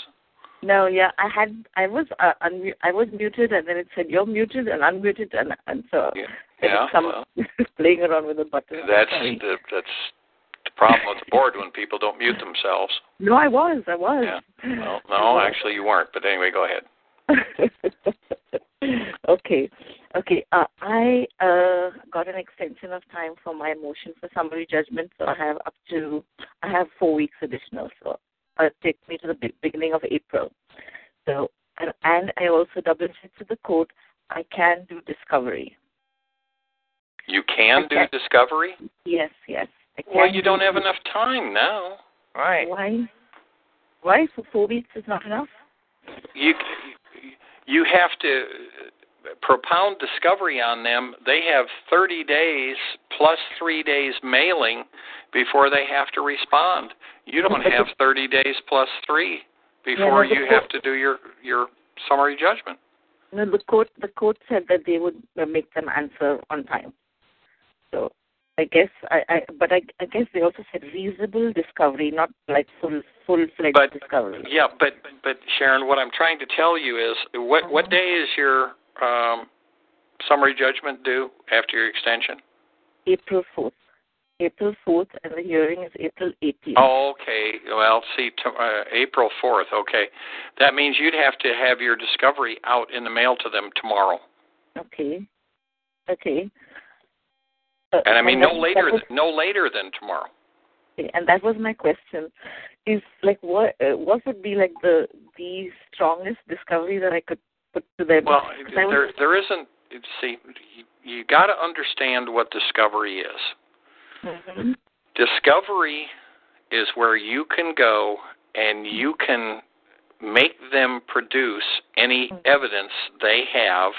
No, yeah, I was muted, and then it said you're muted and unmuted, and so playing around with the buttons. That's the problem with the board when people don't mute themselves. No, I was. Yeah. Well, no, actually, you weren't. But anyway, go ahead. Okay. I got an extension of time for my motion for summary judgment, so I have 4 weeks additional. So. Take me to the beginning of April. So, and I also double-checked to the court. I can do discovery. You can do discovery? Yes. Well, you don't have enough time now. Right. Why? For 4 weeks is not enough? You have to propound discovery on them, they have 30 days plus 3 days mailing before they have to respond. You don't have 30 days plus 3 before you have to do your summary judgment. No, the court said that they would make them answer on time. So I guess I guess they also said reasonable discovery, not like full-fledged discovery. Yeah, but Sharon, what I'm trying to tell you is what day is your summary judgment due after your extension? April 4th. April 4th, and the hearing is April 18th. Oh, okay. Well, see, April 4th. Okay, that means you'd have to have your discovery out in the mail to them tomorrow. Okay. And I mean, no later than tomorrow. Okay, and that was my question: is like what would be like the strongest discovery that I could put to them? Well, there isn't. See, you got to understand what discovery is. Mm-hmm. Discovery is where you can go and you can make them produce any evidence they have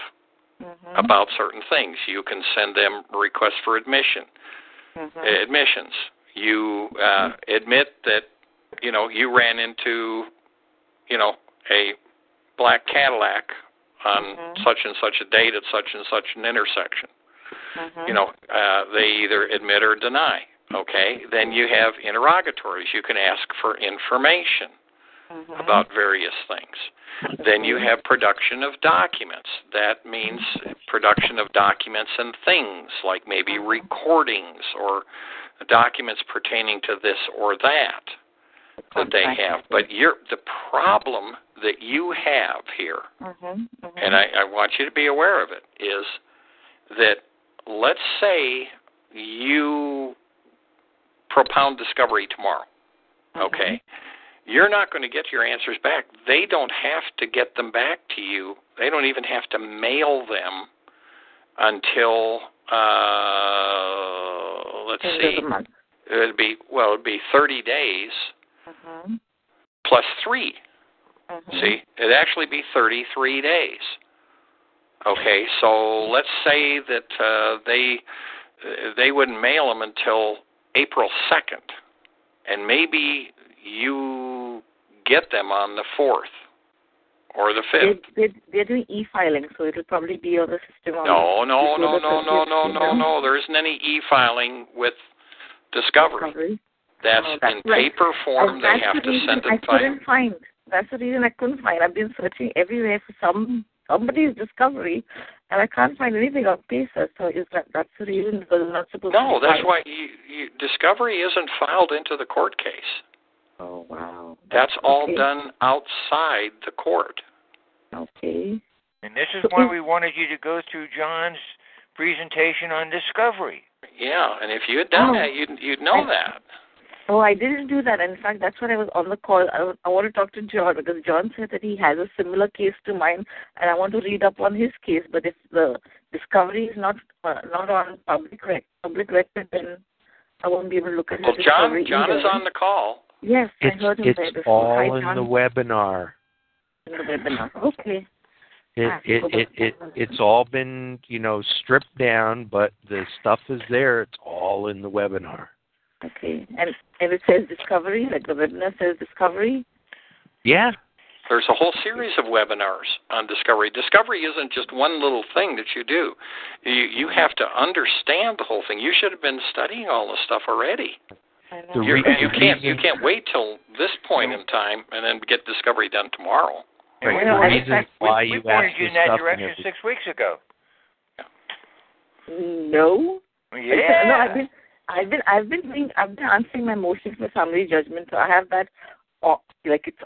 about certain things. You can send them requests for admissions. You admit that, you ran into, a black Cadillac on such and such a date at such and such an intersection. They either admit or deny, okay? Then you have interrogatories. You can ask for information about various things. Then you have production of documents. That means production of documents and things, like maybe recordings or documents pertaining to this or that they have. But the problem that you have here, and I want you to be aware of it, is that let's say you propound discovery tomorrow, okay? You're not going to get your answers back. They don't have to get them back to you. They don't even have to mail them until, it'd be 30 days plus 3. See, it'd actually be 33 days. Okay, so let's say that they wouldn't mail them until April 2nd, and maybe you get them on the 4th or the 5th. They're doing e-filing, so it'll probably be on the system. No. There isn't any e-filing with discovery. That's in paper form. They have to send it by. That's the reason I couldn't find. I've been searching everywhere for somebody's discovery, and I can't find anything on PACER, so that's the reason, because it's not supposed to be. No, that's why discovery isn't filed into the court case. Oh, wow. That's all done outside the court. Okay. And this is why we wanted you to go through John's presentation on discovery. Yeah, and if you had done that, you'd know that. Oh, I didn't do that. In fact, that's when I was on the call. I want to talk to John, because John said that he has a similar case to mine, and I want to read up on his case. But if the discovery is not on public record, then I won't be able to look at his discovery. John is on the call. Yes, I heard him there before. It's all in the webinar. In the webinar. Okay. It's all been, stripped down, but the stuff is there. It's all in the webinar. Okay, and it says discovery, like the webinar says discovery? Yeah. There's a whole series of webinars on discovery. Discovery isn't just one little thing that you do. You have to understand the whole thing. You should have been studying all this stuff already. I know. You can't wait till this point in time and then get discovery done tomorrow. Right. We pointed you in that direction 6 weeks ago. No. Yeah. No, I've been answering my motion for summary judgment, so I have that, it's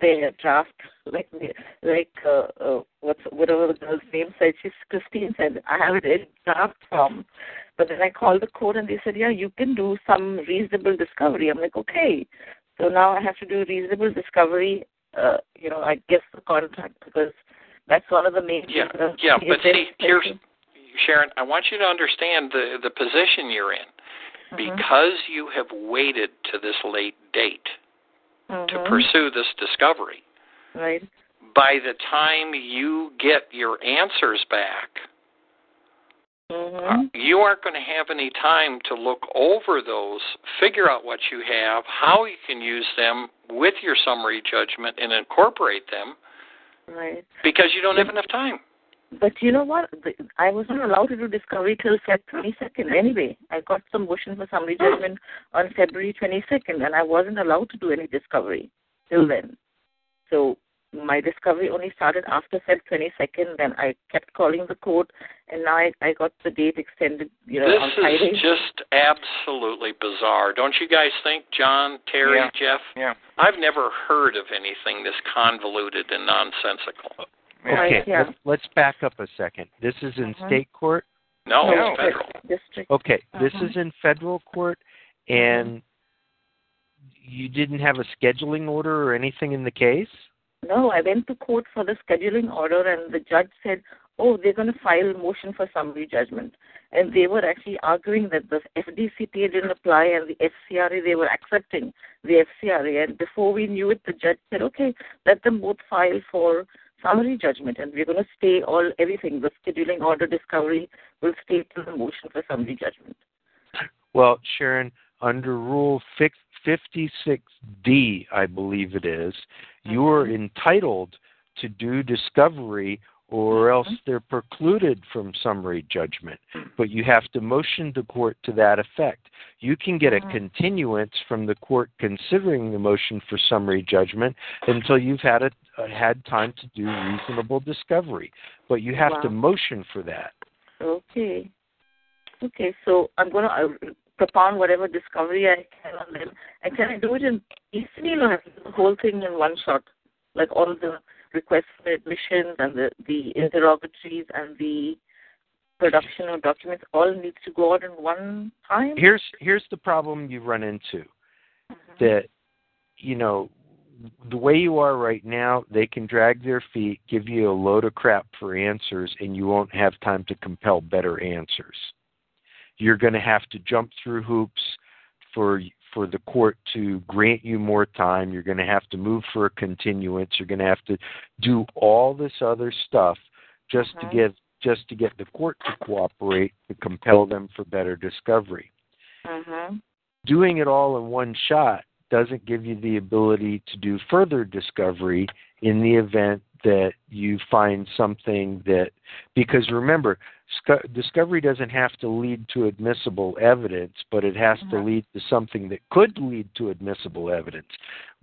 their draft, whatever the girl's name said, Christine said, I have it in draft form. But then I called the court and they said, yeah, you can do some reasonable discovery. I'm like, okay. So now I have to do reasonable discovery, I guess the contract, because that's one of the main things. Yeah, but see, here's, Sharon, I want you to understand the position you're in. Because you have waited to this late date to pursue this discovery, right? by the time you get your answers back, mm-hmm. you aren't going to have any time to look over those, figure out what you have, how you can use them with your summary judgment and incorporate them, right? Because you don't have enough time. But you know what? I wasn't allowed to do discovery till February 22nd anyway. I got some motion for summary judgment on February 22nd, and I wasn't allowed to do any discovery till then. So my discovery only started after February 22nd, then I kept calling the court, and now I got the date extended, you know, on Friday. This is just absolutely bizarre. Don't you guys think, John, Terry, yeah. Jeff? Yeah. I've never heard of anything this convoluted and nonsensical. Okay, yeah. let's back up a second. This is in uh-huh. state court? No, it's federal. District. Okay, uh-huh. This is in federal court, and you didn't have a scheduling order or anything in the case? No, I went to court for the scheduling order, and the judge said, oh, they're going to file a motion for summary judgment. And they were actually arguing that the FDCPA didn't apply and the FCRA, they were accepting the FCRA. And before we knew it, the judge said, okay, let them both file for summary judgment, and we're going to stay everything. The scheduling order discovery will stay till the motion for summary judgment. Well, Sharon, under Rule 56D, I believe it is, mm-hmm. you are entitled to do discovery or mm-hmm. else they're precluded from summary judgment. But you have to motion the court to that effect. You can get mm-hmm. a continuance from the court considering the motion for summary judgment until you've had time to do reasonable discovery. But you have to motion for that. Okay. Okay, so I'm going to propound whatever discovery I can on them. And can I do it in piecemeal or the whole thing in one shot? Like all the requests for admissions and the interrogatories and the production of documents all needs to go out in one time? Here's the problem you run into. Mm-hmm. That, you know, the way you are right now, they can drag their feet, give you a load of crap for answers, and you won't have time to compel better answers. You're going to have to jump through hoops for the court to grant you more time. You're going to have to move for a continuance. You're going to have to do all this other stuff just to get the court to cooperate, to compel them for better discovery. Mm-hmm. Doing it all in one shot doesn't give you the ability to do further discovery in the event that you find something that, because remember, discovery doesn't have to lead to admissible evidence, but it has mm-hmm. to lead to something that could lead to admissible evidence,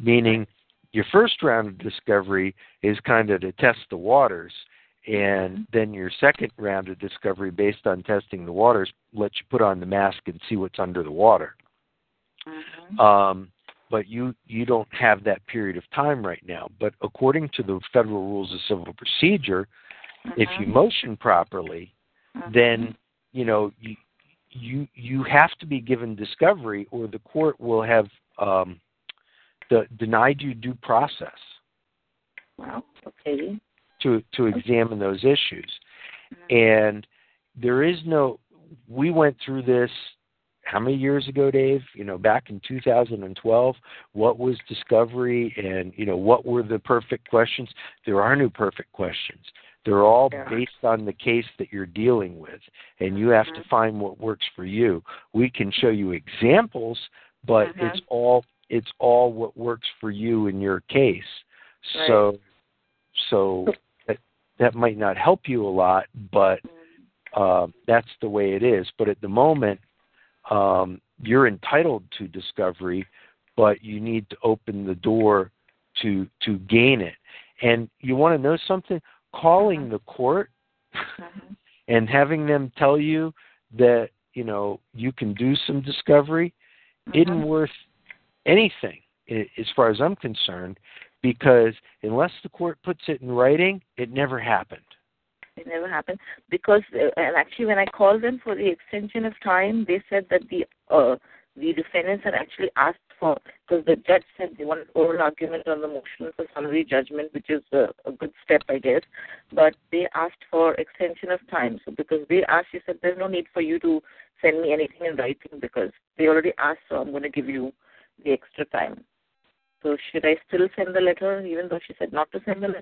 meaning your first round of discovery is kind of to test the waters, and mm-hmm. then your second round of discovery based on testing the waters lets you put on the mask and see what's under the water. Mm-hmm. But you don't have that period of time right now. But according to the Federal Rules of Civil Procedure, uh-huh. if you motion properly, uh-huh. then, you know, you have to be given discovery or the court will have denied you due process. Wow, okay. To examine those issues. Uh-huh. And there is we went through this. How many years ago, Dave? You know, back in 2012, what was discovery and, you know, what were the perfect questions? There are no perfect questions. They're all based on the case that you're dealing with, and you have to find what works for you. We can show you examples, but it's all what works for you in your case. Right. So that might not help you a lot, but that's the way it is. But at the moment, you're entitled to discovery, but you need to open the door to gain it. And you want to know something? Calling the court and having them tell you that, you know, you can do some discovery isn't worth anything as far as I'm concerned, because unless the court puts it in writing, it never happened. It never happened because, and actually, when I called them for the extension of time, they said that the defendants had actually asked for, because the judge said they wanted oral argument on the motion for summary judgment, which is a good step, I guess. But they asked for extension of time. So because they asked, she said, "There's no need for you to send me anything in writing because they already asked, so I'm going to give you the extra time." So should I still send the letter, even though she said not to send the letter?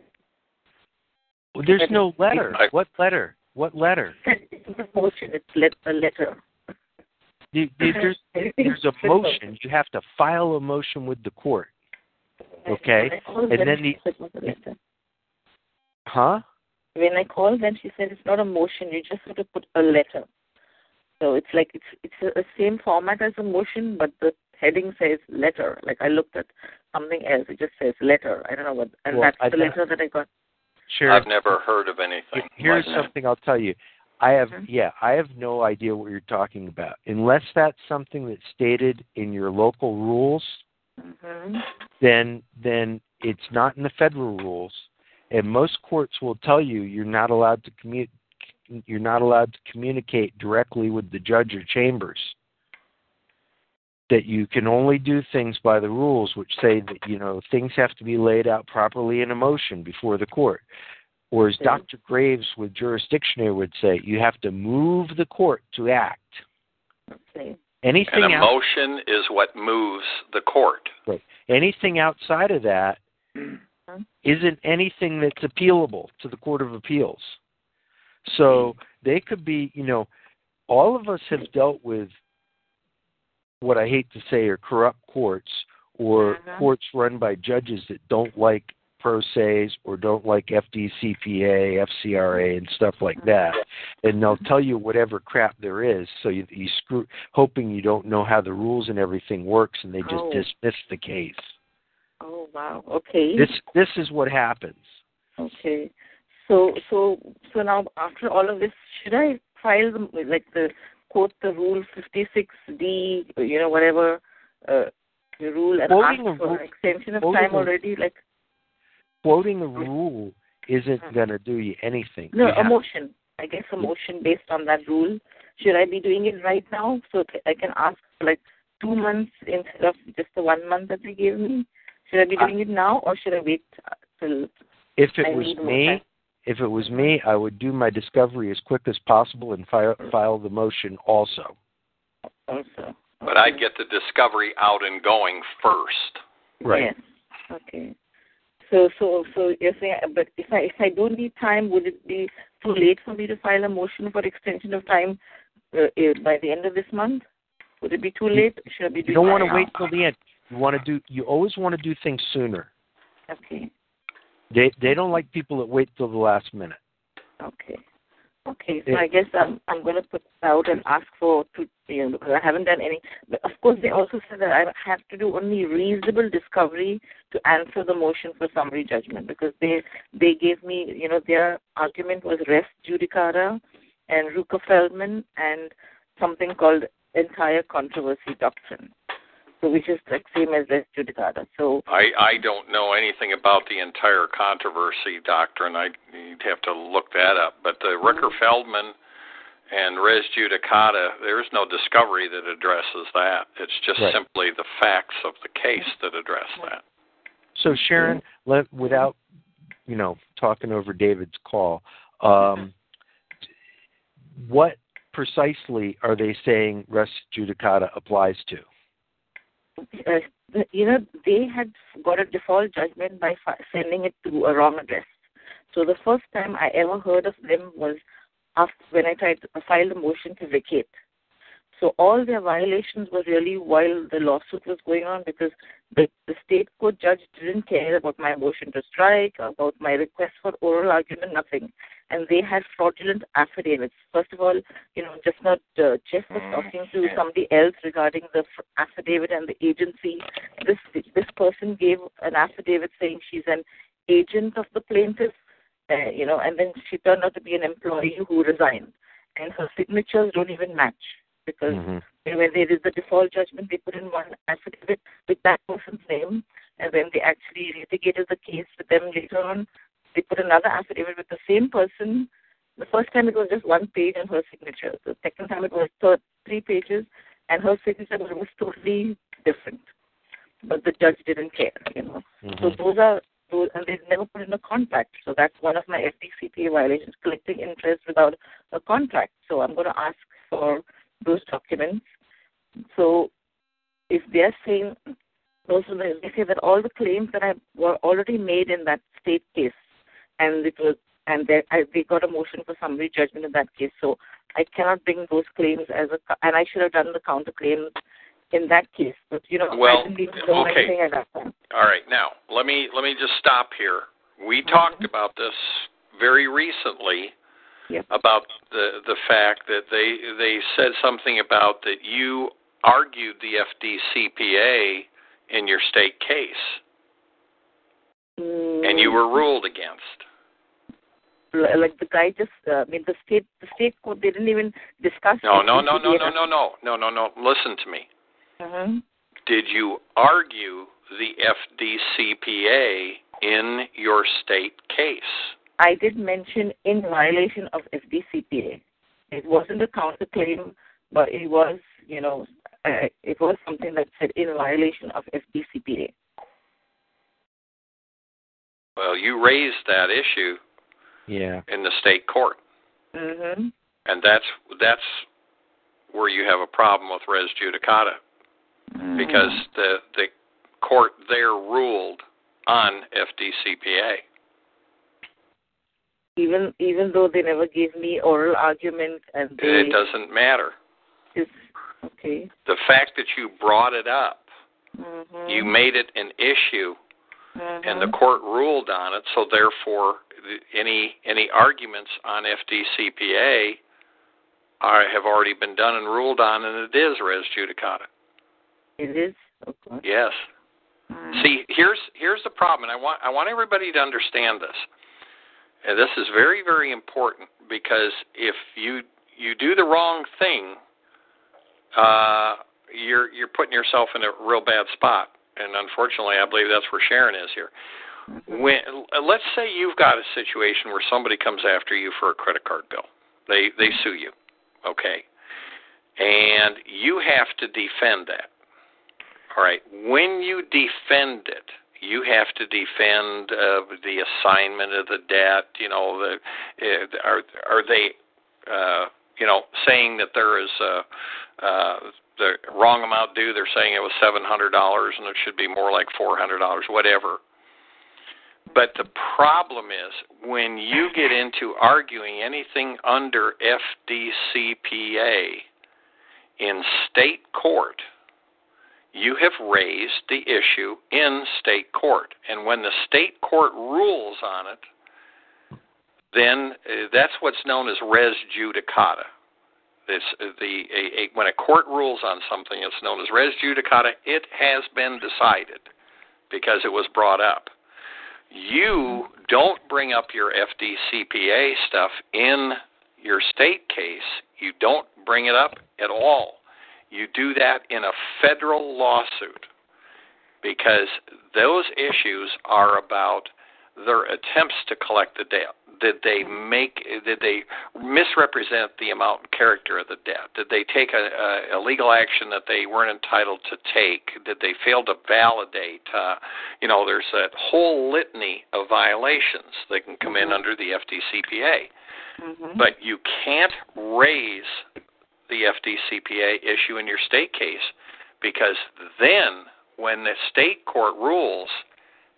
There's no letter. What letter? What letter? It's a motion. It's a letter. There's a motion. You have to file a motion with the court. Okay? And then the... Huh? When I called them, she said it's not a motion. You just have to put a letter. So it's like it's the same format as a motion, but the heading says letter. Like I looked at something else. It just says letter. I don't know what. And well, that's the letter that I got. Sure. I've never heard of anything. Here's something I'll tell you. I have no idea what you're talking about. Unless that's something that's stated in your local rules, mm-hmm. then it's not in the federal rules. And most courts will tell you you're not allowed to communicate directly with the judge or chambers. That you can only do things by the rules, which say that, you know, things have to be laid out properly in a motion before the court. Or as Dr. Graves with Jurisdictionary would say, you have to move the court to act. Okay. Anything and a motion is what moves the court. Right. Anything outside of that isn't anything that's appealable to the Court of Appeals. So they could be, you know, all of us have dealt with what I hate to say are corrupt courts or courts run by judges that don't like pro ses or don't like FDCPA, FCRA, and stuff like that. And they'll tell you whatever crap there is, so you screw, hoping you don't know how the rules and everything works, and they just dismiss the case. Oh, wow. Okay. This is what happens. Okay. So now after all of this, should I file them, like the quote the Rule 56D, you know, whatever rule and ask for extension of time already? Like quoting a rule isn't going to do you anything. No, a motion. I guess a motion based on that rule. Should I be doing it right now so I can ask for like 2 months instead of just the 1 month that they gave me? Should I be doing it now or should I wait till? If it was me, I would do my discovery as quick as possible and file the motion also. Okay. But I'd get the discovery out and going first. Right. Yes. Okay. So you're saying, but if I don't need time, would it be too late for me to file a motion for extension of time by the end of this month? Would it be too late? Should I be doing You don't want to wait till the end. You always want to do things sooner. Okay. They don't like people that wait till the last minute. Okay. Okay, so I guess I'm going to put it out and ask for, you know, because I haven't done any. But of course, they also said that I have to do only reasonable discovery to answer the motion for summary judgment because they gave me, you know, their argument was res judicata and Rooker-Feldman and something called entire controversy doctrine. So which is the same as res judicata. So I don't know anything about the entire controversy doctrine. You'd have to look that up. But the Rooker-Feldman and res judicata, there's no discovery that addresses that. It's just simply the facts of the case that address that. So Sharon, without you know talking over David's call, what precisely are they saying res judicata applies to? You know, they had got a default judgment by sending it to a wrong address. So the first time I ever heard of them was when I tried to file a motion to vacate. So all their violations were really while the lawsuit was going on because the state court judge didn't care about my motion to strike, about my request for oral argument, nothing. And they had fraudulent affidavits. First of all, you know, Jeff was talking to somebody else regarding the affidavit and the agency. This person gave an affidavit saying she's an agent of the plaintiff, you know, and then she turned out to be an employee who resigned. And her signatures don't even match because when they did the default judgment, they put in one affidavit with that person's name. And when they actually litigated the case with them later on, they put another affidavit with the same person. The first time it was just one page and her signature. The second time it was three pages and her signature was totally different. But the judge didn't care, you know. So those, and they never put in a contract. So that's one of my FDCPA violations, collecting interest without a contract. So I'm going to ask for those documents. So if they're saying, also they say that all the claims that were already made in that state case, and it was and they got a motion for summary judgment in that case. So I cannot bring those claims and I should have done the counterclaims in that case. But I didn't even know anything at that time. All right, now let me just stop here. We talked about this very recently. Yep. About the fact that they said something about that you argued the FDCPA in your state case, and you were ruled against. Like the guy the state court, they didn't even discuss. No. Listen to me. Mm-hmm. Did you argue the FDCPA in your state case? I did mention in violation of FDCPA. It wasn't a counterclaim, but it was, it was something that said in violation of FDCPA. Well, you raised that issue, in the state court, mm-hmm. and that's where you have a problem with res judicata, mm-hmm. because the court there ruled on FDCPA. Even though they never gave me oral argument, it doesn't matter. Okay. The fact that you brought it up, mm-hmm. you made it an issue, mm-hmm. and the court ruled on it. So therefore, any arguments on FDCPA have already been done and ruled on, and it is res judicata. It is? Okay. Yes. Mm-hmm. See, here's the problem, and I want everybody to understand this. And this is very, very important, because if you do the wrong thing, you're putting yourself in a real bad spot. And unfortunately, I believe that's where Sharon is here. Let's say you've got a situation where somebody comes after you for a credit card bill. They sue you, okay? And you have to defend that. All right, when you defend it, you have to defend the assignment of the debt. Are they, saying that there is the wrong amount due? They're saying it was $700 and it should be more like $400, whatever. But the problem is when you get into arguing anything under FDCPA in state court, you have raised the issue in state court. And when the state court rules on it, then that's what's known as res judicata. When a court rules on something, it's known as res judicata. It has been decided because it was brought up. You don't bring up your FDCPA stuff in your state case. You don't bring it up at all. You do that in a federal lawsuit, because those issues are about their attempts to collect the debt. Did they misrepresent the amount and character of the debt? Did they take a legal action that they weren't entitled to take? Did they fail to validate? There's that whole litany of violations that can come mm-hmm. in under the FDCPA. Mm-hmm. But you can't raise the FDCPA issue in your state case, because then when the state court rules,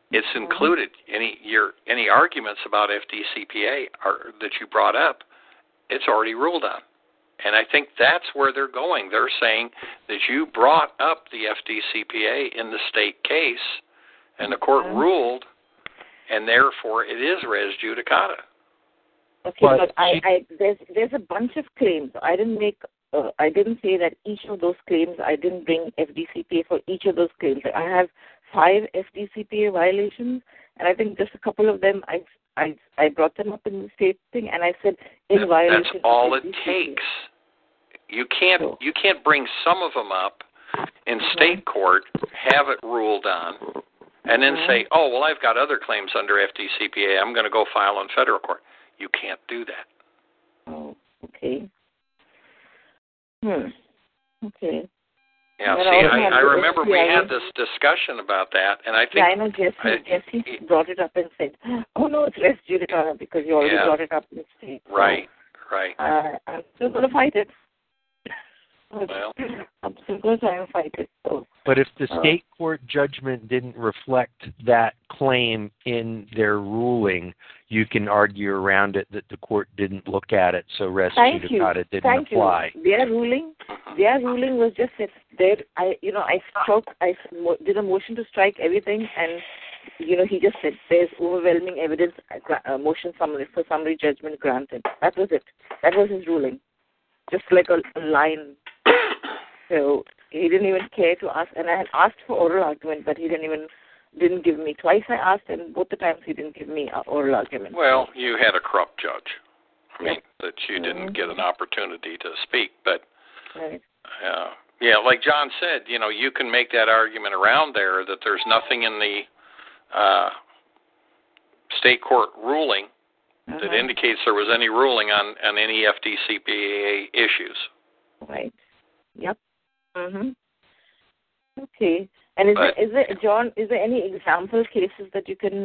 it's included. Any arguments about FDCPA that you brought up, it's already ruled on. And I think that's where they're going. They're saying that you brought up the FDCPA in the state case, and the court ruled, and therefore it is res judicata. Okay, but there's a bunch of claims. I didn't make. I didn't say that each of those claims, I didn't bring FDCPA for each of those claims. I have 5 FDCPA violations, and I think just a couple of them, I brought them up in the state thing, and I said in violation. That's all it takes. You can't bring some of them up in state court, have it ruled on, and then say, oh, well, I've got other claims under FDCPA. I'm going to go file in federal court. You can't do that. Oh, okay. Okay. Yeah, but I remember we had this discussion about that, and I think... Yeah, I know Jesse brought it up and said, oh, no, it's res judicata, because you already brought it up in the state. Right, right. I'm still going to fight it. Well, but if the state court judgment didn't reflect that claim in their ruling, you can argue around it that the court didn't look at it, so res judicata didn't apply. Their ruling was just that I did a motion to strike everything, and he just said there's overwhelming evidence. Motion summary for summary judgment granted. That was it. That was his ruling. Just like a line. So he didn't even care to ask, and I had asked for oral argument, but he didn't give me. Twice I asked, and both the times he didn't give me oral argument. Well, you had a corrupt judge. I mean, that you didn't get an opportunity to speak. But, like John said, you can make that argument around there that there's nothing in the state court ruling that indicates there was any ruling on any FDCPA issues. Right. Yep. Okay. And is there any example cases that you can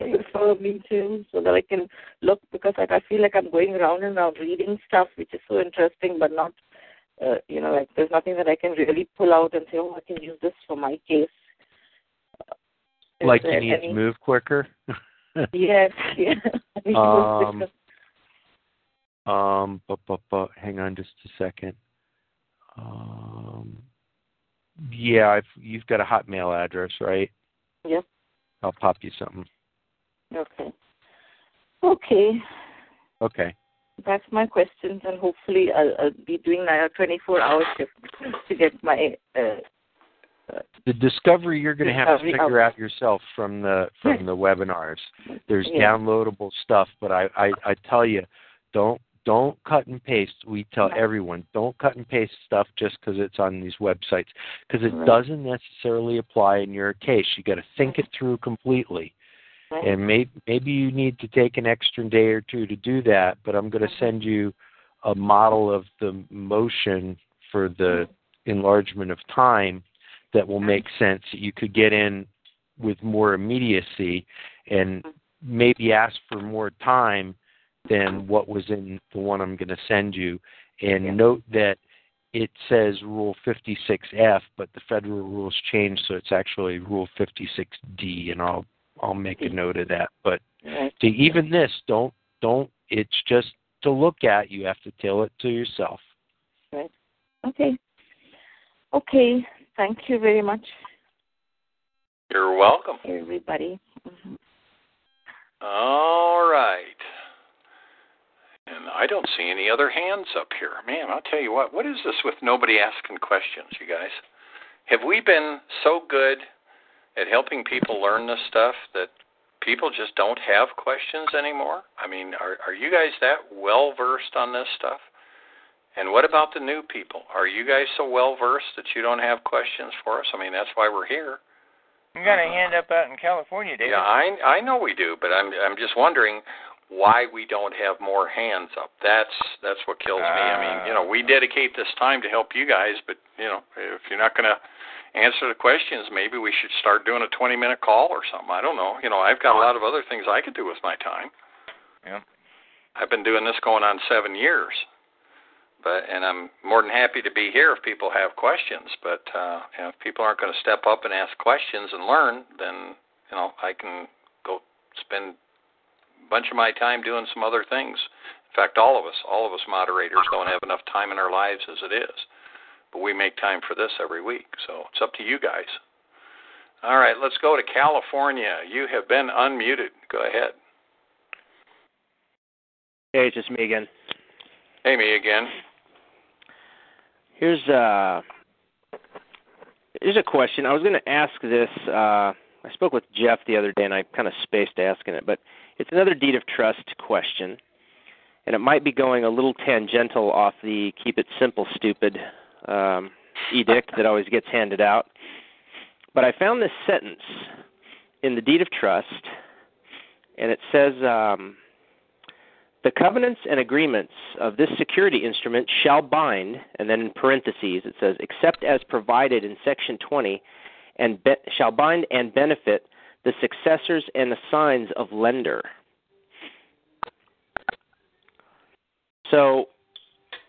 refer me to so that I can look? Because I feel like I'm going round and round reading stuff, which is so interesting, but not, there's nothing that I can really pull out and say, I can use this for my case. Like you need to move quicker? Yes. Yeah. Hang on just a second. You've got a Hotmail address, right? Yep. I'll pop you something. Okay. That's my questions, and hopefully I'll be doing a 24-hour shift to get my. The discovery you're going to have to figure out yourself from the webinars. There's downloadable stuff, but I tell you, don't cut and paste. We tell everyone, don't cut and paste stuff just because it's on these websites, because it doesn't necessarily apply in your case. You got to think it through completely. Right. And maybe you need to take an extra day or two to do that, but I'm going to send you a model of the motion for the enlargement of time that will make sense. You could get in with more immediacy and maybe ask for more time than what was in the one I'm going to send you. And note that it says Rule 56F, but the federal rules changed, so it's actually Rule 56D, and I'll make a note of that. But even this, don't. It's just to look at. You have to tell it to yourself. Right. Okay. Thank you very much. You're welcome. Everybody. All right. And I don't see any other hands up here. Man, I'll tell you what is this with nobody asking questions, you guys? Have we been so good at helping people learn this stuff that people just don't have questions anymore? I mean, are you guys that well-versed on this stuff? And what about the new people? Are you guys so well-versed that you don't have questions for us? I mean, that's why we're here. You got a hand up out in California, David. Yeah, I know we do, but I'm just wondering why we don't have more hands up. That's what kills me. I mean, we dedicate this time to help you guys, but, if you're not going to answer the questions, maybe we should start doing a 20-minute call or something. I don't know. I've got a lot of other things I could do with my time. Yeah. I've been doing this going on 7 years. And I'm more than happy to be here if people have questions. But if people aren't going to step up and ask questions and learn, then I can go spend a bunch of my time doing some other things. In fact, all of us moderators don't have enough time in our lives as it is. But we make time for this every week, so it's up to you guys. All right, let's go to California. You have been unmuted. Go ahead. Hey, it's just me again. Hey, me again. Here's a question. I was going to ask this. I spoke with Jeff the other day, and I kind of spaced asking it, but it's another deed of trust question, and it might be going a little tangential off the keep it simple, stupid edict that always gets handed out. But I found this sentence in the deed of trust, and it says, the covenants and agreements of this security instrument shall bind, and then in parentheses it says, except as provided in Section 20, and shall bind and benefit the successors and assigns of lender. So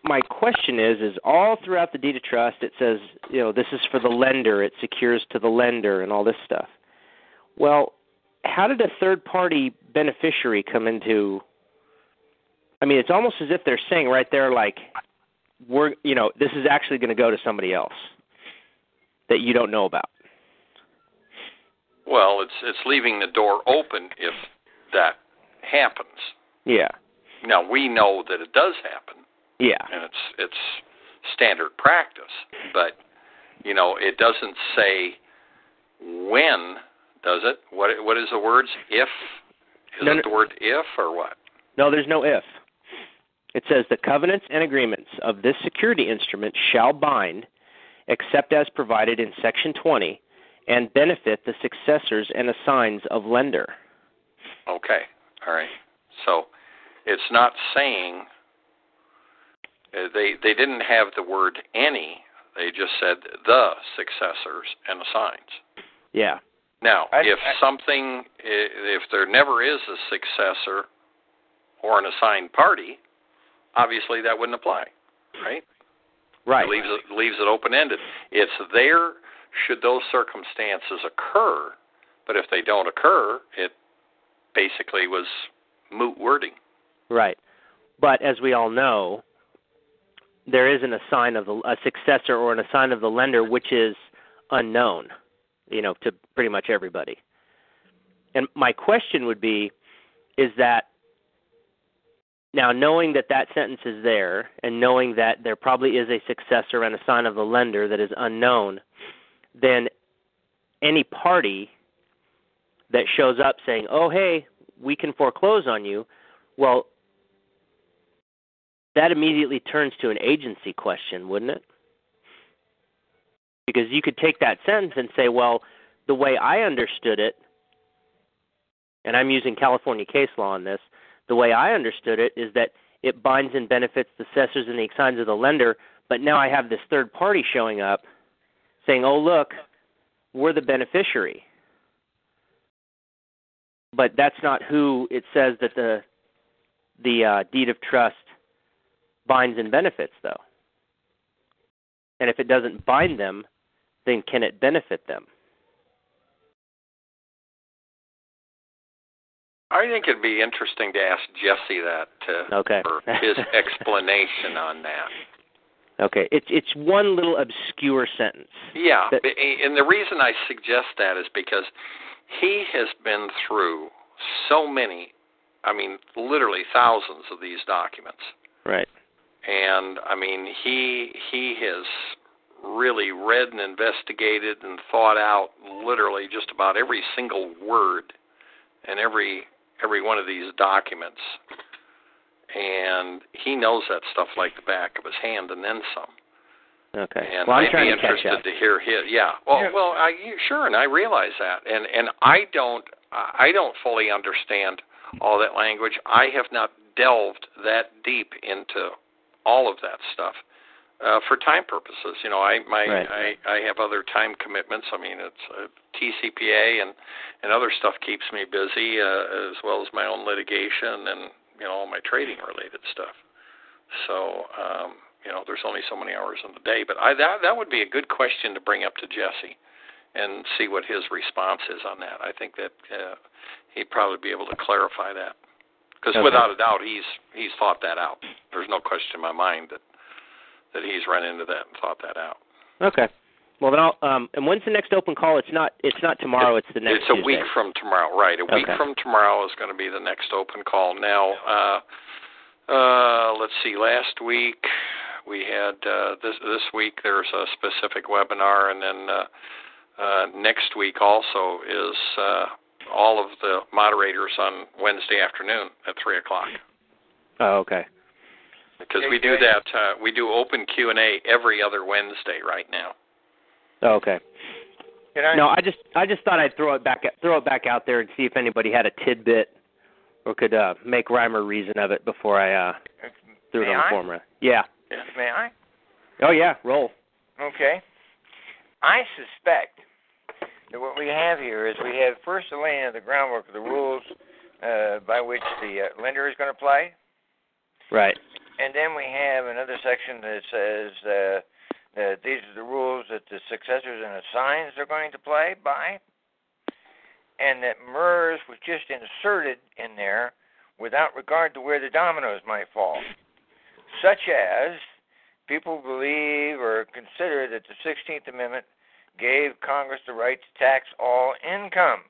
my question is all throughout the deed of trust it says, you know, this is for the lender, it secures to the lender and all this stuff. Well, how did a third-party beneficiary come into – I mean, it's almost as if they're saying right there, like, we're, you know, this is actually going to go to somebody else that you don't know about. Well, it's leaving the door open if that happens. Yeah. Now, we know that it does happen. Yeah. And it's standard practice. But, you know, it doesn't say when – does it? What is the words? If? Is it the word if or what? No, there's no if. It says the covenants and agreements of this security instrument shall bind, except as provided in Section 20, and benefit the successors and assigns of lender. Okay. All right. So it's not saying they didn't have the word any. They just said the successors and assigns. Yeah. Now, if there never is a successor or an assigned party, obviously that wouldn't apply, right? Right. It leaves it open-ended. It's there should those circumstances occur, but if they don't occur, it basically was moot wording. Right. But as we all know, there is a successor or an assign of the lender, which is unknown, you know, to pretty much everybody. And my question would be, is that now knowing that sentence is there and knowing that there probably is a successor and a sign of the lender that is unknown, then any party that shows up saying, oh, hey, we can foreclose on you, well, that immediately turns to an agency question, wouldn't it? Because you could take that sentence and say, well, the way I understood it, and I'm using California case law on this, the way I understood it is that it binds and benefits the successors and the assigns of the lender, but now I have this third party showing up saying, oh, look, we're the beneficiary. But that's not who it says that the deed of trust binds and benefits, though. And if it doesn't bind them, then can it benefit them? I think it'd be interesting to ask Jesse that for his explanation on that. Okay. It's one little obscure sentence. Yeah. And the reason I suggest that is because he has been through so many, I mean, literally thousands of these documents. Right. And, I mean, he has really read and investigated and thought out literally just about every single word in every one of these documents. And he knows that stuff like the back of his hand and then some. Okay. And well, I'd be interested to hear his. Yeah. Well, sure, and I realize that. And I don't fully understand all that language. I have not delved that deep into all of that stuff for time purposes. You know, I have other time commitments. I mean, it's TCPA and other stuff keeps me busy as well as my own litigation and, you know, all my trading related stuff. So, you know, there's only so many hours in the day, but that would be a good question to bring up to Jesse and see what his response is on that. I think that he'd probably be able to clarify that. Because without a doubt, he's thought that out. There's no question in my mind that he's run into that and thought that out. Okay. Well, then I'll. And when's the next open call? It's not tomorrow. It's the next. It's a Tuesday. Week from tomorrow, right? A week from tomorrow is going to be the next open call. Now, let's see. Last week we had this week there's a specific webinar, and then next week also is. All of the moderators on Wednesday afternoon at 3:00. Oh, okay. Because we do that, we do open Q&A every other Wednesday right now. Oh, okay. I just thought I'd throw it back out there and see if anybody had a tidbit or could make rhyme or reason of it before I threw it on the form. Yeah. May I? Oh yeah, roll. Okay. I suspect. What we have here is we have first the laying of the groundwork of the rules by which the lender is going to play. Right. And then we have another section that says that these are the rules that the successors and assigns are going to play by, and that MERS was just inserted in there without regard to where the dominoes might fall, such as people believe or consider that the 16th Amendment gave Congress the right to tax all income.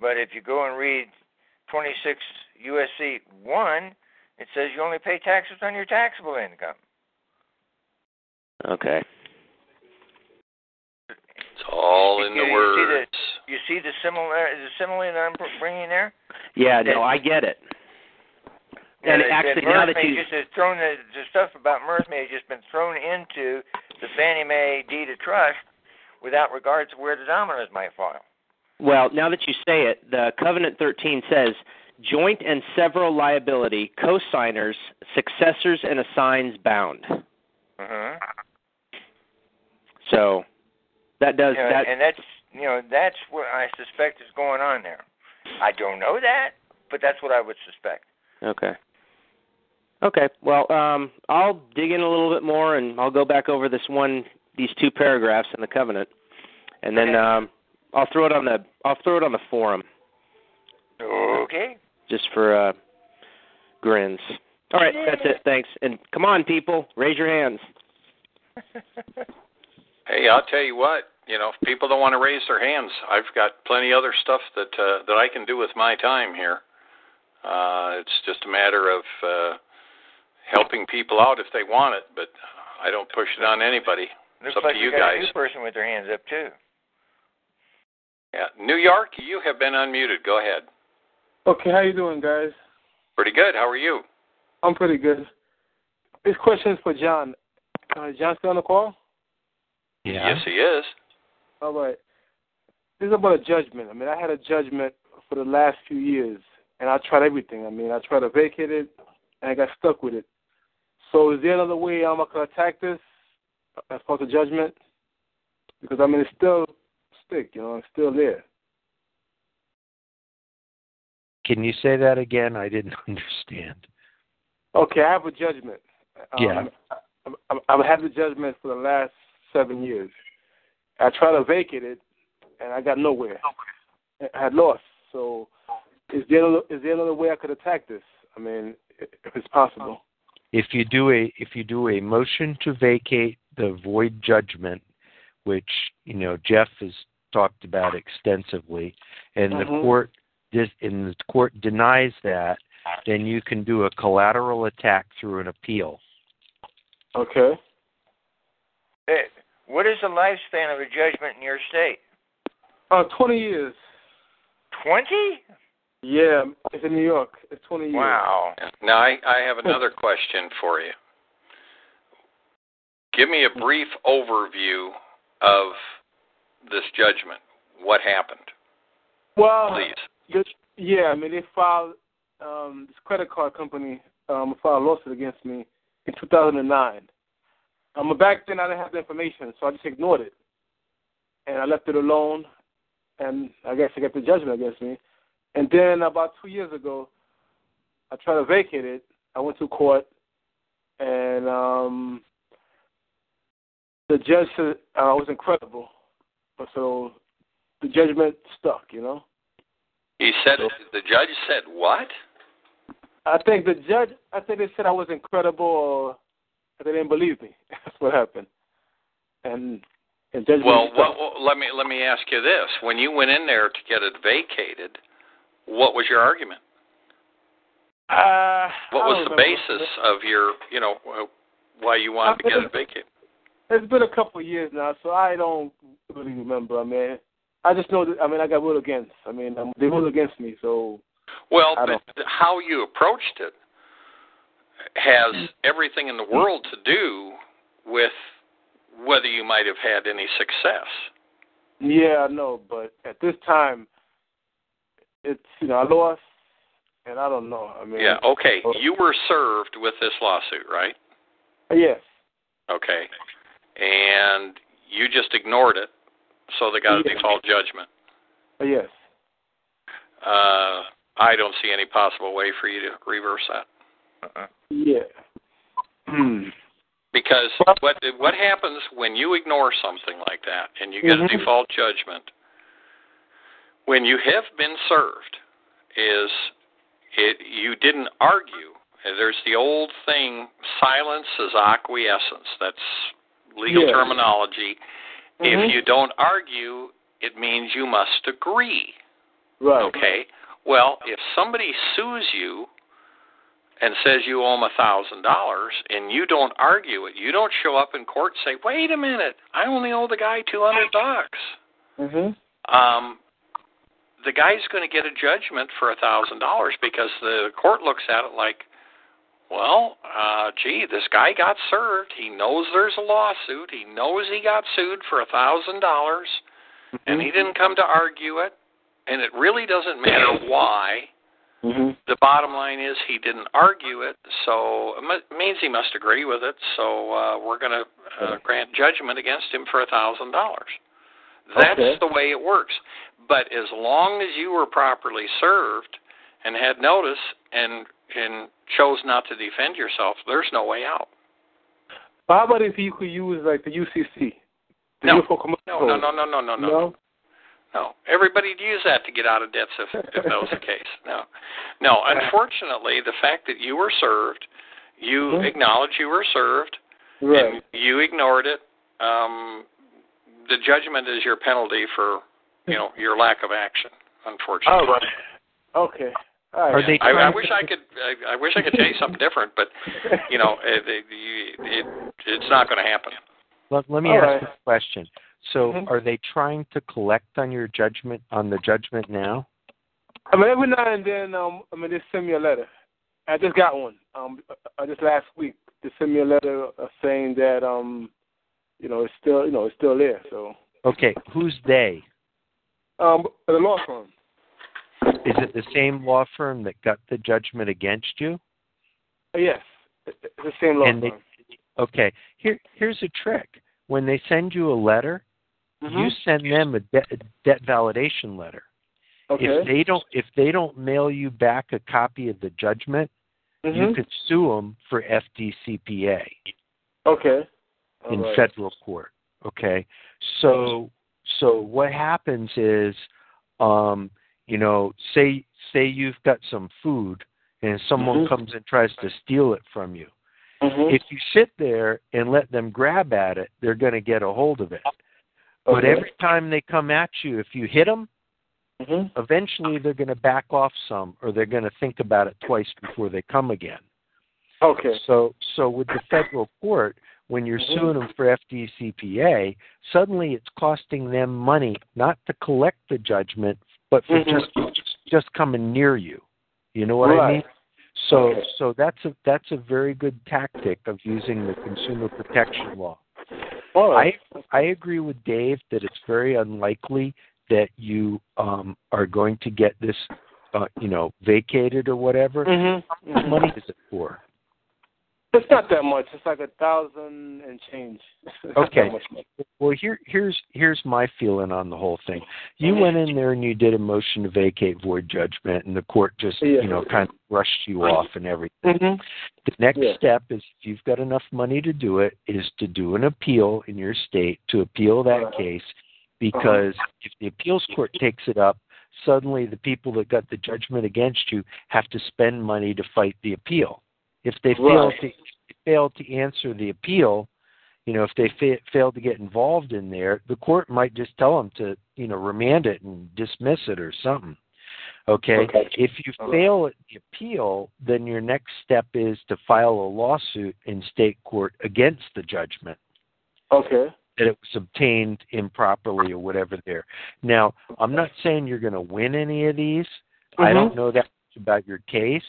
But if you go and read 26 U.S.C. 1, it says you only pay taxes on your taxable income. Okay. It's all in the words. You see the simile that I'm bringing there? Yeah, no, I get it. And actually, now that you thrown the stuff about MERS may have just been thrown into the Fannie Mae deed of trust without regard to where the dominoes might fall. Well, now that you say it, the Covenant 13 says, joint and several liability, cosigners, successors, and assigns bound. Uh-huh. So that does that. And that's what I suspect is going on there. I don't know that, but that's what I would suspect. Okay. Okay. Well, I'll dig in a little bit more, and I'll go back over these two paragraphs in the covenant, and then I'll throw it on the forum. Okay. Just for grins. All right, that's it. Thanks. And come on, people, raise your hands. Hey, I'll tell you what. You know, if people don't want to raise their hands, I've got plenty of other stuff that I can do with my time here. It's just a matter of helping people out if they want it, but I don't push it on anybody. It's up to you guys. Looks like a new person with their hands up, too. Yeah. New York, you have been unmuted. Go ahead. Okay, how you doing, guys? Pretty good. How are you? I'm pretty good. This question is for John. John still on the call? Yeah. Yes, he is. All right. This is about a judgment. I mean, I had a judgment for the last few years, and I tried everything. I mean, I tried to vacate it, and I got stuck with it. So is there another way I'm going to attack this as far as a judgment? Because, I mean, it's still stick, you know, it's still there. Can you say that again? I didn't understand. Okay, I have a judgment. Yeah. I've had the judgment for the last 7 years. I tried to vacate it, and I got nowhere. I had lost. So is there another way I could attack this? I mean, if it's possible. If you do a motion to vacate the void judgment, which, you know, Jeff has talked about extensively, and the court denies that, then you can do a collateral attack through an appeal. Okay. What is the lifespan of a judgment in your state? 20 years. 20? Yeah, it's in New York. It's 20 years. Wow. Now, I have another question for you. Give me a brief overview of this judgment. What happened? Well, please. Yeah, I mean, they filed, this credit card company filed a lawsuit against me in 2009. Back then, I didn't have the information, so I just ignored it. And I left it alone, and I guess I got the judgment against me. And then about 2 years ago, I tried to vacate it. I went to court, and the judge said I was incredible. But so the judgment stuck, you know? He said, the judge said what? I think they said I was incredible, or they didn't believe me. That's what happened. And judgment stuck. Well, let me ask you this. When you went in there to get it vacated, what was your argument? What was the basis of your, you know, why you wanted to get it vacated? It's been a couple of years now, so I don't really remember. I mean, I just know that, I mean, I got ruled against. I mean, they ruled against me, so. Well, but how you approached it has everything in the world to do with whether you might have had any success. Yeah, I know, but at this time, it's, you know, I lost, and I don't know. I mean. Yeah, okay. You were served with this lawsuit, right? Yes. Okay. And you just ignored it. So they got a default judgment. Yes. I don't see any possible way for you to reverse that. Yeah. Because what happens when you ignore something like that and you get a default judgment, when you have been served, you didn't argue. There's the old thing, silence is acquiescence. That's legal terminology. If you don't argue, it means you must agree. Right. Okay. Well, if somebody sues you and says you owe them $1,000 and you don't argue it, you don't show up in court and say, wait a minute, I only owe the guy $200. The guy's going to get a judgment for $1,000 because the court looks at it like, well, gee, this guy got served. He knows there's a lawsuit. He knows he got sued for $1,000, and he didn't come to argue it. And it really doesn't matter why. The bottom line is he didn't argue it, so it means he must agree with it. So we're going to grant judgment against him for $1,000. That's the way it works. But as long as you were properly served and had notice and chose not to defend yourself, there's no way out. How about if you could use like the UCC? No. Everybody'd use that to get out of debts if that was the case. No. Unfortunately, the fact that you were served, you acknowledged you were served, and you ignored it. The judgment is your penalty for, your lack of action. Unfortunately. Oh, right. Okay. All right. I wish I could tell you something different, but it's not going to happen. Let me ask this question. So are they trying to collect on your judgment, on the judgment now? I mean, every now and then, they send me a letter. I just got one just last week. They sent me a letter saying that, it's still there. So okay, who's they? The law firm. Is it the same law firm that got the judgment against you? Yes, it's the same law firm. Okay, here's a trick. When they send you a letter, you send them a debt validation letter. Okay. If they don't mail you back a copy of the judgment, you could sue them for FDCPA. Okay. All in federal court. Okay. So what happens is, say you've got some food and someone comes and tries to steal it from you. If you sit there and let them grab at it, they're going to get a hold of it. Okay. But every time they come at you, if you hit them, eventually they're going to back off some, or they're going to think about it twice before they come again. Okay. So with the federal court, when you're suing them for FDCPA, suddenly it's costing them money not to collect the judgment, but for just coming near you. You know what I mean? So that's a very good tactic of using the consumer protection law. Right. I agree with Dave that it's very unlikely that you are going to get this, vacated or whatever. How much money is it for? It's not that much. It's like $1,000 and change. Okay. Well, here's my feeling on the whole thing. You went in there and you did a motion to vacate void judgment, and the court just kind of rushed you off and everything. The next step is, if you've got enough money to do it, is to do an appeal in your state, to appeal that case, because if the appeals court takes it up, suddenly the people that got the judgment against you have to spend money to fight the appeal. If they fail to answer the appeal, if they fail to get involved in there, the court might just tell them to, remand it and dismiss it or something. Okay. If you fail at the appeal, then your next step is to file a lawsuit in state court against the judgment. Okay. That it was obtained improperly or whatever there. Now, I'm not saying you're going to win any of these. I don't know that much about your case.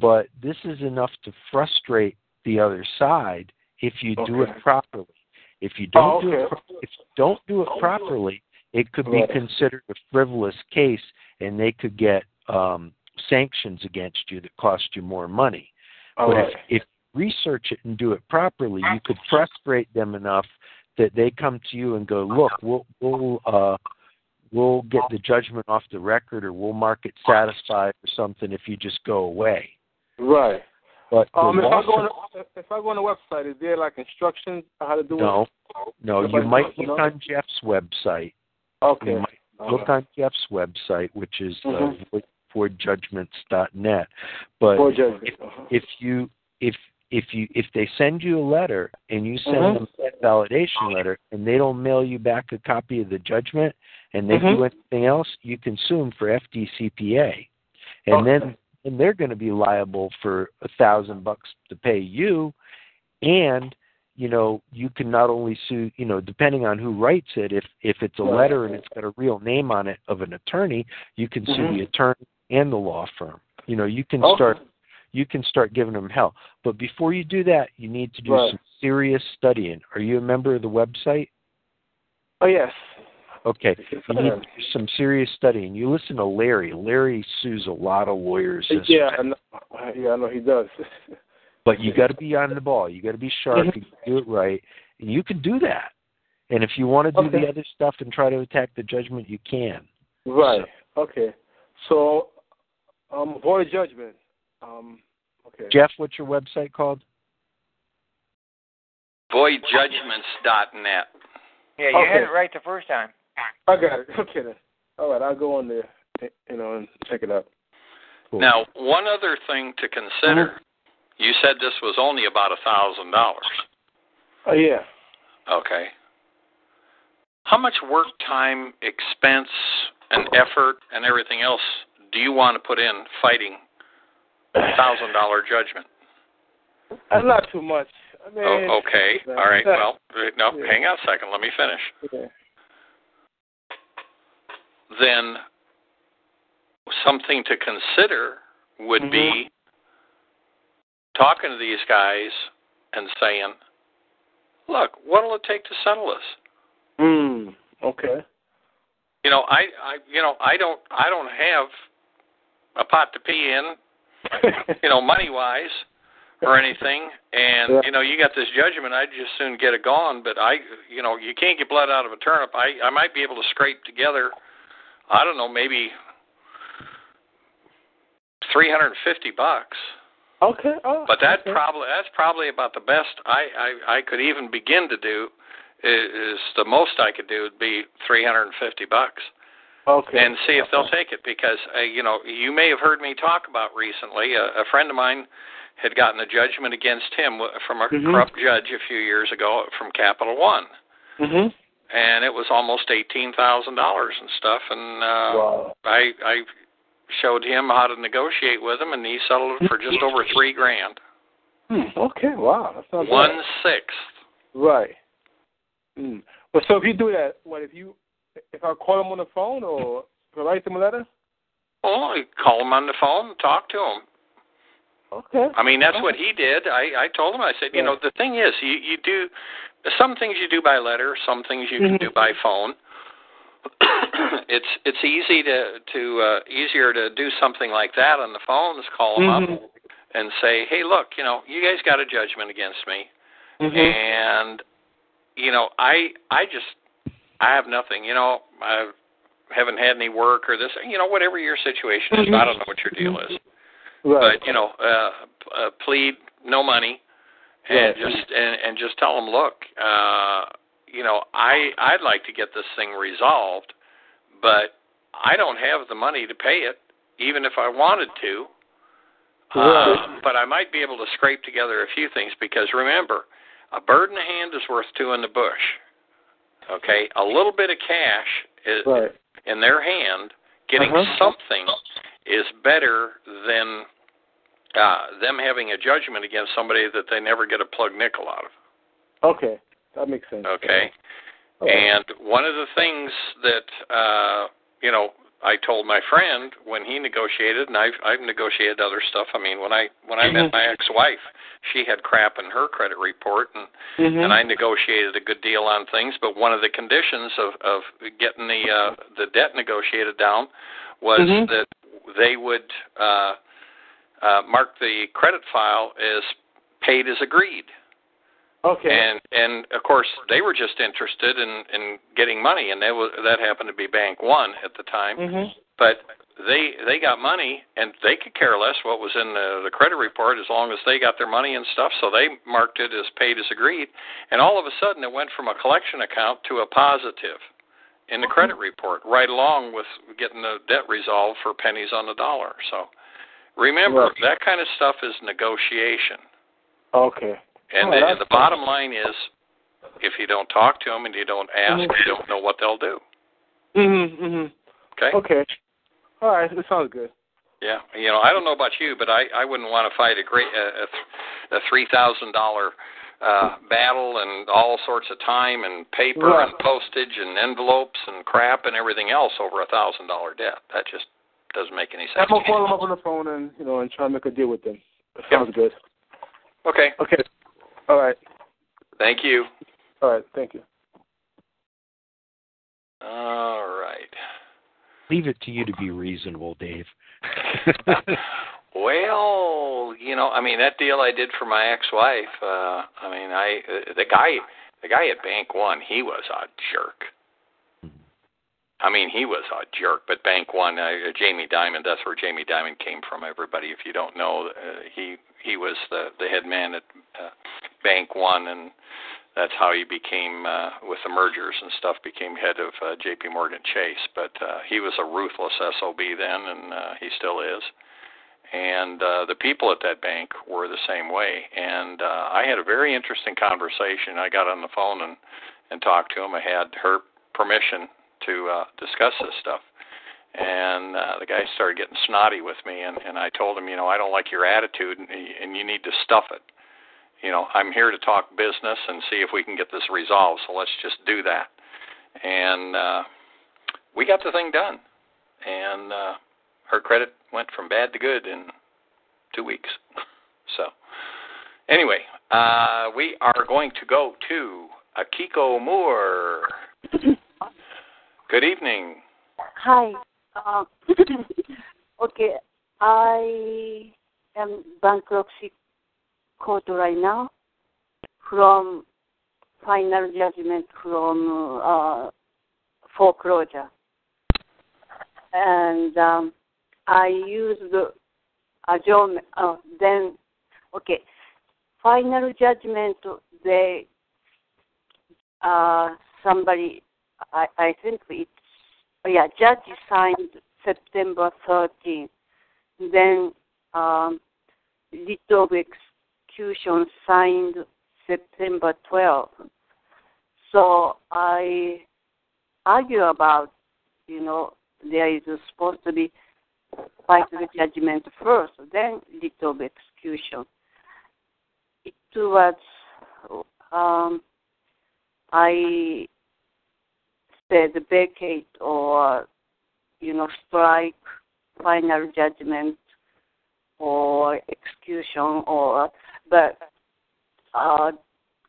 But this is enough to frustrate the other side if you do it properly. If you don't do it properly, it could be considered a frivolous case, and they could get sanctions against you that cost you more money. But if you research it and do it properly, you could frustrate them enough that they come to you and go, "Look, we'll get the judgment off the record, or we'll mark it satisfied or something if you just go away." Right. But if I go on the website, is there like instructions on how to do it? No. You might look on Jeff's website. Okay. You might look on Jeff's website, which is voidjudgments.net. But if they send you a letter and you send them a validation letter and they don't mail you back a copy of the judgment and they do anything else, you can sue them for FDCPA, and then they're going to be liable for $1,000 to pay you, and you can not only sue, depending on who writes it, if it's a letter and it's got a real name on it of an attorney, you can sue the attorney and the law firm. You can start giving them hell. But before you do that, you need to do some serious studying. Are you a member of the website? Oh, yes. Okay. You need to do some serious studying. You listen to Larry. Larry sues a lot of lawyers. I know he does. But you got to be on the ball. You got to be sharp. You do it right. And you can do that. And if you want to do the other stuff and try to attack the judgment, you can. Right. So. Okay. So, void judgment. Okay. Jeff, what's your website called? Voidjudgments.net. Yeah, you had it right the first time. I got it. Okay, then. All right, I'll go on there, and check it out. Cool. Now, one other thing to consider. You said this was only about $1,000. Oh, yeah. Okay. How much work, time, expense, and effort, and everything else do you want to put in fighting $1,000 judgment? Not too much. I mean, okay. All right. Well, no. Yeah. Hang on a second. Let me finish. Okay. Then something to consider would be talking to these guys and saying, "Look, what'll it take to settle this?" Okay. I don't have a pot to pee in. Money-wise or anything, and, you got this judgment, I'd just soon get it gone, but you can't get blood out of a turnip. I might be able to scrape together, I don't know, maybe $350. Okay. Oh, but that's probably about the best I could even begin to do, is the most I could do would be $350. Okay. And see if they'll take it, because, you may have heard me talk about recently, a friend of mine had gotten a judgment against him from a corrupt judge a few years ago from Capital One. Mm-hmm. And it was almost $18,000 and stuff. And I showed him how to negotiate with him, and he settled it for just over $3,000. Okay, wow. That's not bad. 1/6. Right. Well, so if you do that, if I call them on the phone or write them a letter? Well, I call them on the phone and talk to them. Okay. I mean, that's what he did. I told him, I said, the thing is, you do some things you do by letter, some things you can do by phone. It's easy easier to do something like that on the phone, is call them up and say, hey, look, you guys got a judgment against me. And, I have nothing, I haven't had any work or this, whatever your situation is. I don't know what your deal is. Right. But, plead no money and just tell them, look, I'd like to get this thing resolved, but I don't have the money to pay it, even if I wanted to. Right. But I might be able to scrape together a few things, because remember, a bird in the hand is worth two in the bush. Okay, a little bit of cash is in their hand, getting something is better than them having a judgment against somebody that they never get a plug nickel out of. Okay, that makes sense. Okay, and one of the things that, I told my friend when he negotiated, and I've negotiated other stuff. I mean, when I met my ex-wife, she had crap in her credit report, and and I negotiated a good deal on things. But one of the conditions of getting the debt negotiated down was that they would mark the credit file as paid as agreed. Okay. And of course, they were just interested in getting money, and that happened to be Bank One at the time. but they got money, and they could care less what was in the credit report as long as they got their money and stuff, so they marked it as paid as agreed, and all of a sudden it went from a collection account to a positive in the credit report, right along with getting the debt resolved for pennies on the dollar. So remember, that kind of stuff is negotiation. Okay. And the bottom line is, if you don't talk to them and you don't ask, you don't know what they'll do. Mm-hmm, mm-hmm. Okay? Okay. All right, it sounds good. Yeah, you know, I don't know about you, but I wouldn't want to fight a $3,000 battle and all sorts of time and paper and postage and envelopes and crap and everything else over a $1,000 debt. That just doesn't make any sense. I'm gonna call them up on the phone and and try to make a deal with them. That sounds good. Okay. Okay. All right. Thank you. All right. Thank you. All right. Leave it to you to be reasonable, Dave. Well, that deal I did for my ex-wife. The guy at Bank One, he was a jerk. He was a jerk, but Bank One, Jamie Dimon, that's where Jamie Dimon came from, everybody. If you don't know, he was the head man at Bank One, and that's how he became, with the mergers and stuff, became head of J.P. Morgan Chase. But he was a ruthless SOB then, and he still is. And the people at that bank were the same way. And I had a very interesting conversation. I got on the phone and talked to him. I had her permission to discuss this stuff. And the guy started getting snotty with me, and I told him, I don't like your attitude, and you need to stuff it. I'm here to talk business and see if we can get this resolved, so let's just do that. And we got the thing done, and her credit went from bad to good in 2 weeks. So anyway, we are going to go to Akiko Moore. Good evening. Hi. Okay, I am bankruptcy court right now from final judgment from foreclosure. And I used adjournment. Final judgment, they somebody... I think it's, judge signed September 13th. Then writ of execution signed September 12th. So I argue about, there is supposed to be final judgment first, then writ of execution. It was, I said vacate or, strike final judgment or execution but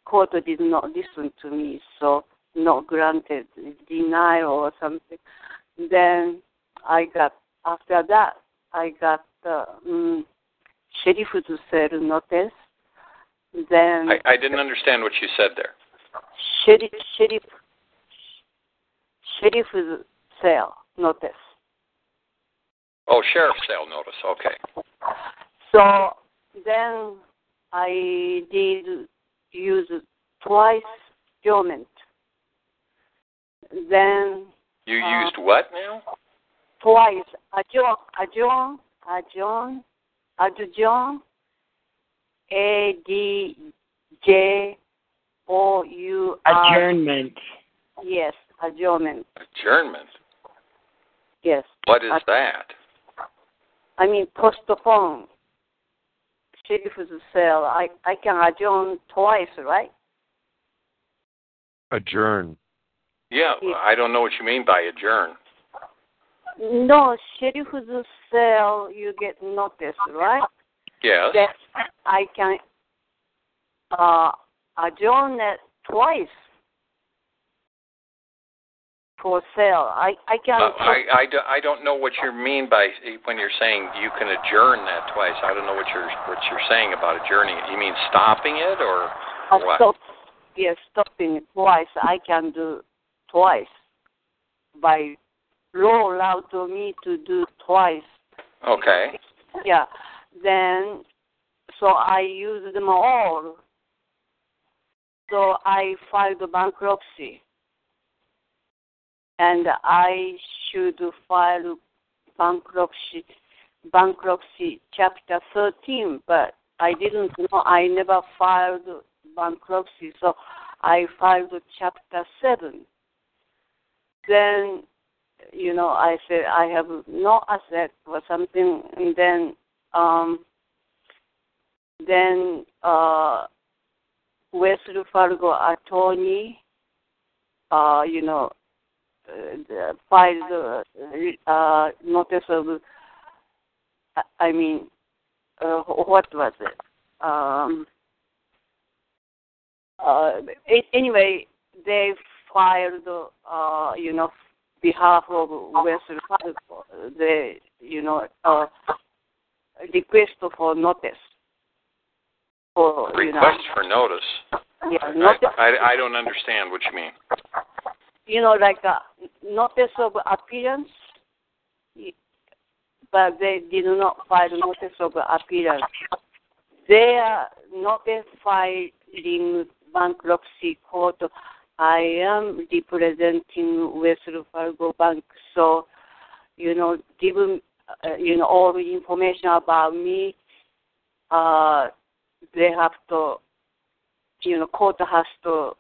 court did not listen to me, so not granted, denial or something. Then I got sheriff's cell notice. Then I didn't understand what you said there. Sheriff's cell notice. Oh, sheriff's cell notice. Okay. So then I did use twice adjournment. Then you used what now? Twice adjourn. ADJOUR. Adjournment. Yes. Adjournment? Yes. What is that? Postpone. Sheriff's cell. I can adjourn twice, right? Adjourn. Yeah, yes. I don't know what you mean by adjourn. No, sheriff's cell, you get notice, right? Yes. Then I can adjourn it twice. For sale, I can. I don't know what you mean by when you're saying you can adjourn that twice. I don't know what you're saying about adjourning it. You mean stopping it or what? Stopping it twice. I can do twice by law allowed to me to do twice. Okay. Yeah. Then, so I used them all. So I filed bankruptcy. And I should file bankruptcy Chapter 13, but I didn't know. I never filed bankruptcy, so I filed Chapter 7. Then, you know, I said I have no asset or something, and then West Fargo attorney, you know, filed notice of, what was it? Anyway, they filed, you know, behalf of West Fargo, the, you know, request for notice. For, request for notice? Yeah, I don't understand what you mean. You know, like a notice of appearance, but they did not file notice of appearance. They are not filing bankruptcy court. I am representing West Fargo Bank, so, you know, given, you know, all the information about me, they have to, you know, court has to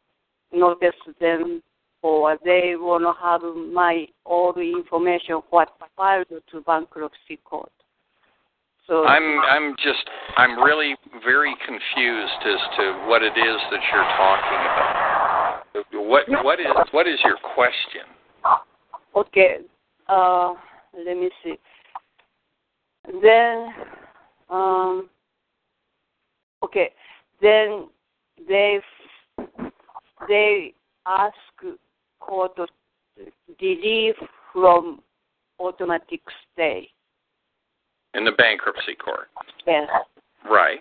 notice them, or they want to have my all the information what filed to bankruptcy court. So I'm really very confused as to what it is that you're talking about. What is your question? Okay, let me see. Then, okay, then they ask court relief from automatic stay. In the bankruptcy court? Yes. Right.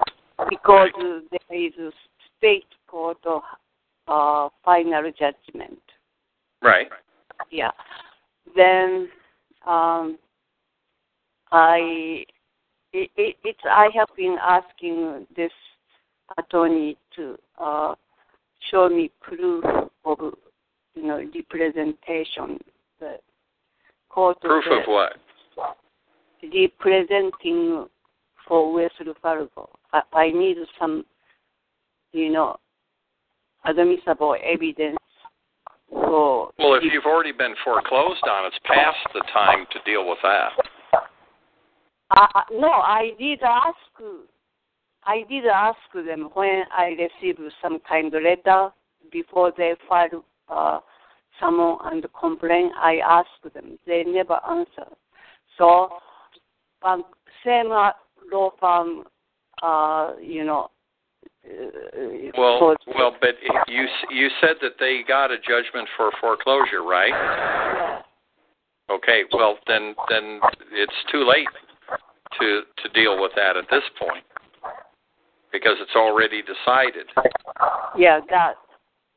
Because there is a state court of final judgment. Right. Yeah. Then I have been asking this attorney to show me proof of, you know, representation. The court proof of what? Representing for West Fargo. I need some, you know, admissible evidence. For well, if you've already been foreclosed on, it's past the time to deal with that. No, I did ask them when I received some kind of letter before they filed someone and complained. I asked them. They never answered. So, same law firm, you know. Well, but you said that they got a judgment for foreclosure, right? Yeah. Okay. Well, then it's too late to deal with that at this point, because it's already decided. Yeah, that.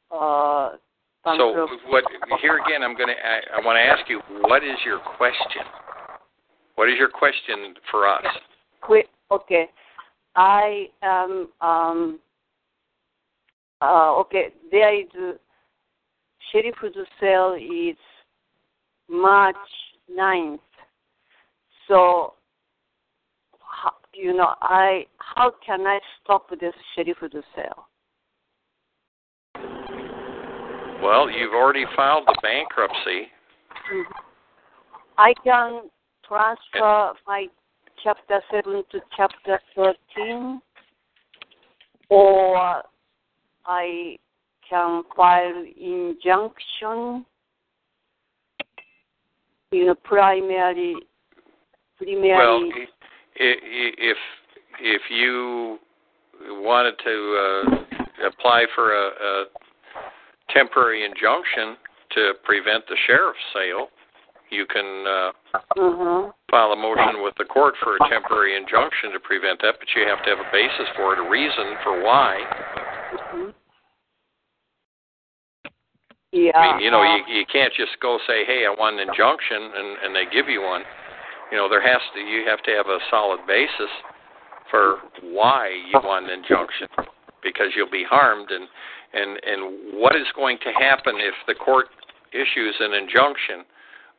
So what? Here again, I want to ask you, what is your question? What is your question for us? Okay, I am. Okay, there is sheriff's sale is March 9th. So, you know, how can I stop this sheriff's sale? Well, you've already filed the bankruptcy. Mm-hmm. I can transfer my Chapter 7 to Chapter 13, or I can file injunction, you know, primarily. Well, if you wanted to apply for a temporary injunction to prevent the sheriff's sale, you can file a motion with the court for a temporary injunction to prevent that, but you have to have a basis for it, a reason for why. Mm-hmm. Yeah. I mean, you know, you can't just go say, hey, I want an injunction, and they give you one. You know, you have to have a solid basis for why you want an injunction, because you'll be harmed. And what is going to happen if the court issues an injunction?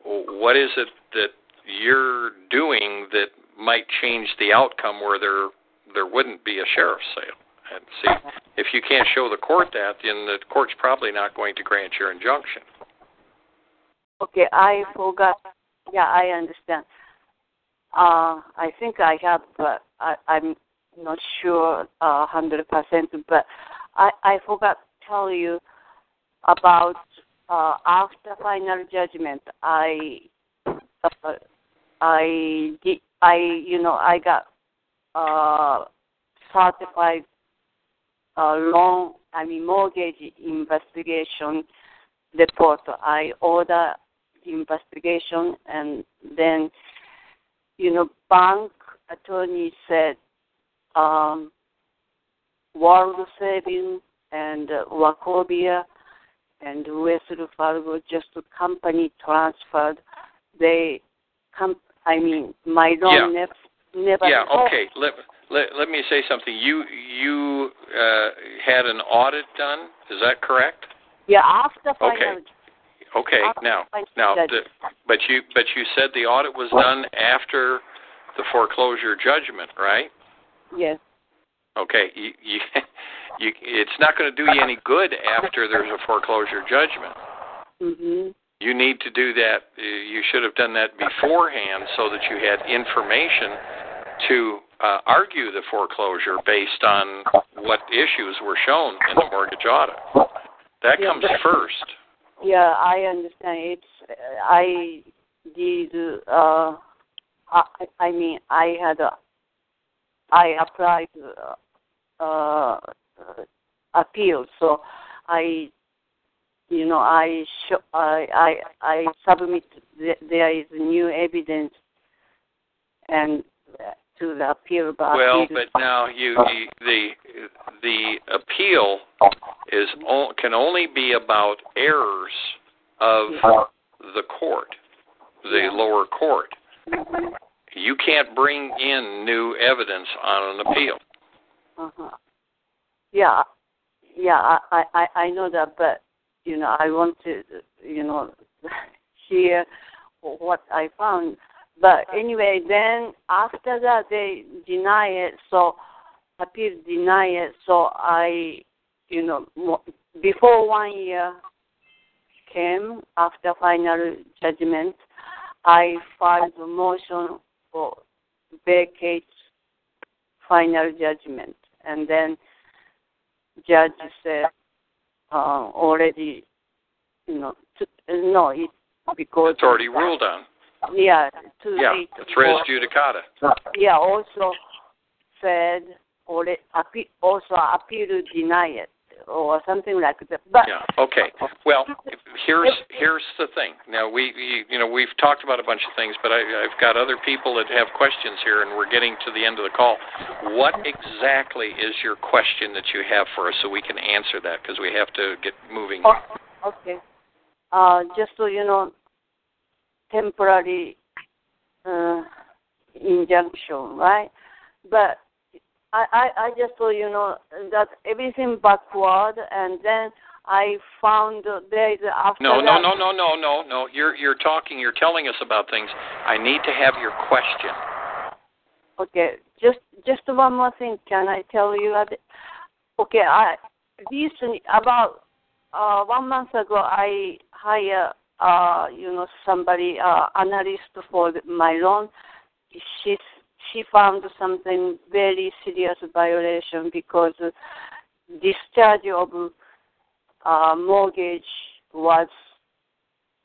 What is it that you're doing that might change the outcome where there wouldn't be a sheriff's sale? And see, if you can't show the court that, then the court's probably not going to grant your injunction. Okay, I forgot. Yeah, I understand. I think I have, but I'm not sure 100%. But I forgot to tell you about after final judgment. I got certified mortgage investigation report. I order investigation, and then, you know, bank attorney said World Saving and Wachovia and Westfield Fargo, just a company transferred. My loan never. Yeah. Okay. Let me say something. You had an audit done. Is that correct? Yeah. After final. Okay. After now. But you said the audit was done after the foreclosure judgment, right? Yes. Okay. You it's not going to do you any good after there's a foreclosure judgment. Mm-hmm. You need to do that. You should have done that beforehand so that you had information to argue the foreclosure based on what issues were shown in the mortgage audit. That comes first. Yeah, I understand. I applied appeal, so I submit there is new evidence and to the appeal. But now the appeal can only be about errors of the court, the lower court. You can't bring in new evidence on an appeal. Uh-huh. Yeah, I know that, but you know, I want to, you know, hear what I found. But anyway, then after that, they deny it. So appeal deny it. So I, you know, before 1 year came after final judgment, I filed a motion for vacate final judgment, and then judge said, already, you know, because it's already ruled on. Yeah, too late. It's res judicata. Yeah, also said, also appeal to deny it, or something like that. But yeah, okay. Well, here's the thing. Now we've talked about a bunch of things, but I've got other people that have questions here, and we're getting to the end of the call. What exactly is your question that you have for us, so we can answer that, because we have to get moving? Okay. Just so you know, temporary injunction, right? But I just thought, you know, that everything backward, and then I found days after. No. You're talking. You're telling us about things. I need to have your question. Okay, just one more thing. Can I tell you? Okay, I recently, about 1 month ago, I hired somebody analyst for my loan. She found something very serious violation, because discharge of mortgage was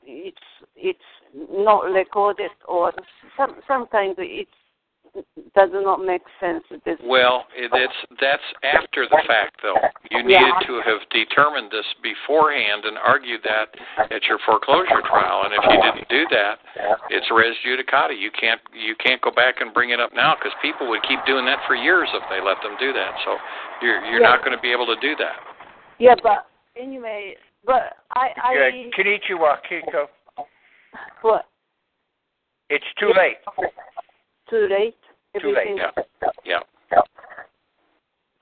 it's not recorded, or sometimes it does not make sense. Well, that's after the fact, though. You needed to have determined this beforehand and argued that at your foreclosure trial. And if you didn't do that, it's res judicata. You can't go back and bring it up now, because people would keep doing that for years if they let them do that. So you're not going to be able to do that. Yeah, but anyway, but I Konnichiwa, Kiko. What? It's too late. Too late? Everything. Too late, yeah. Yeah.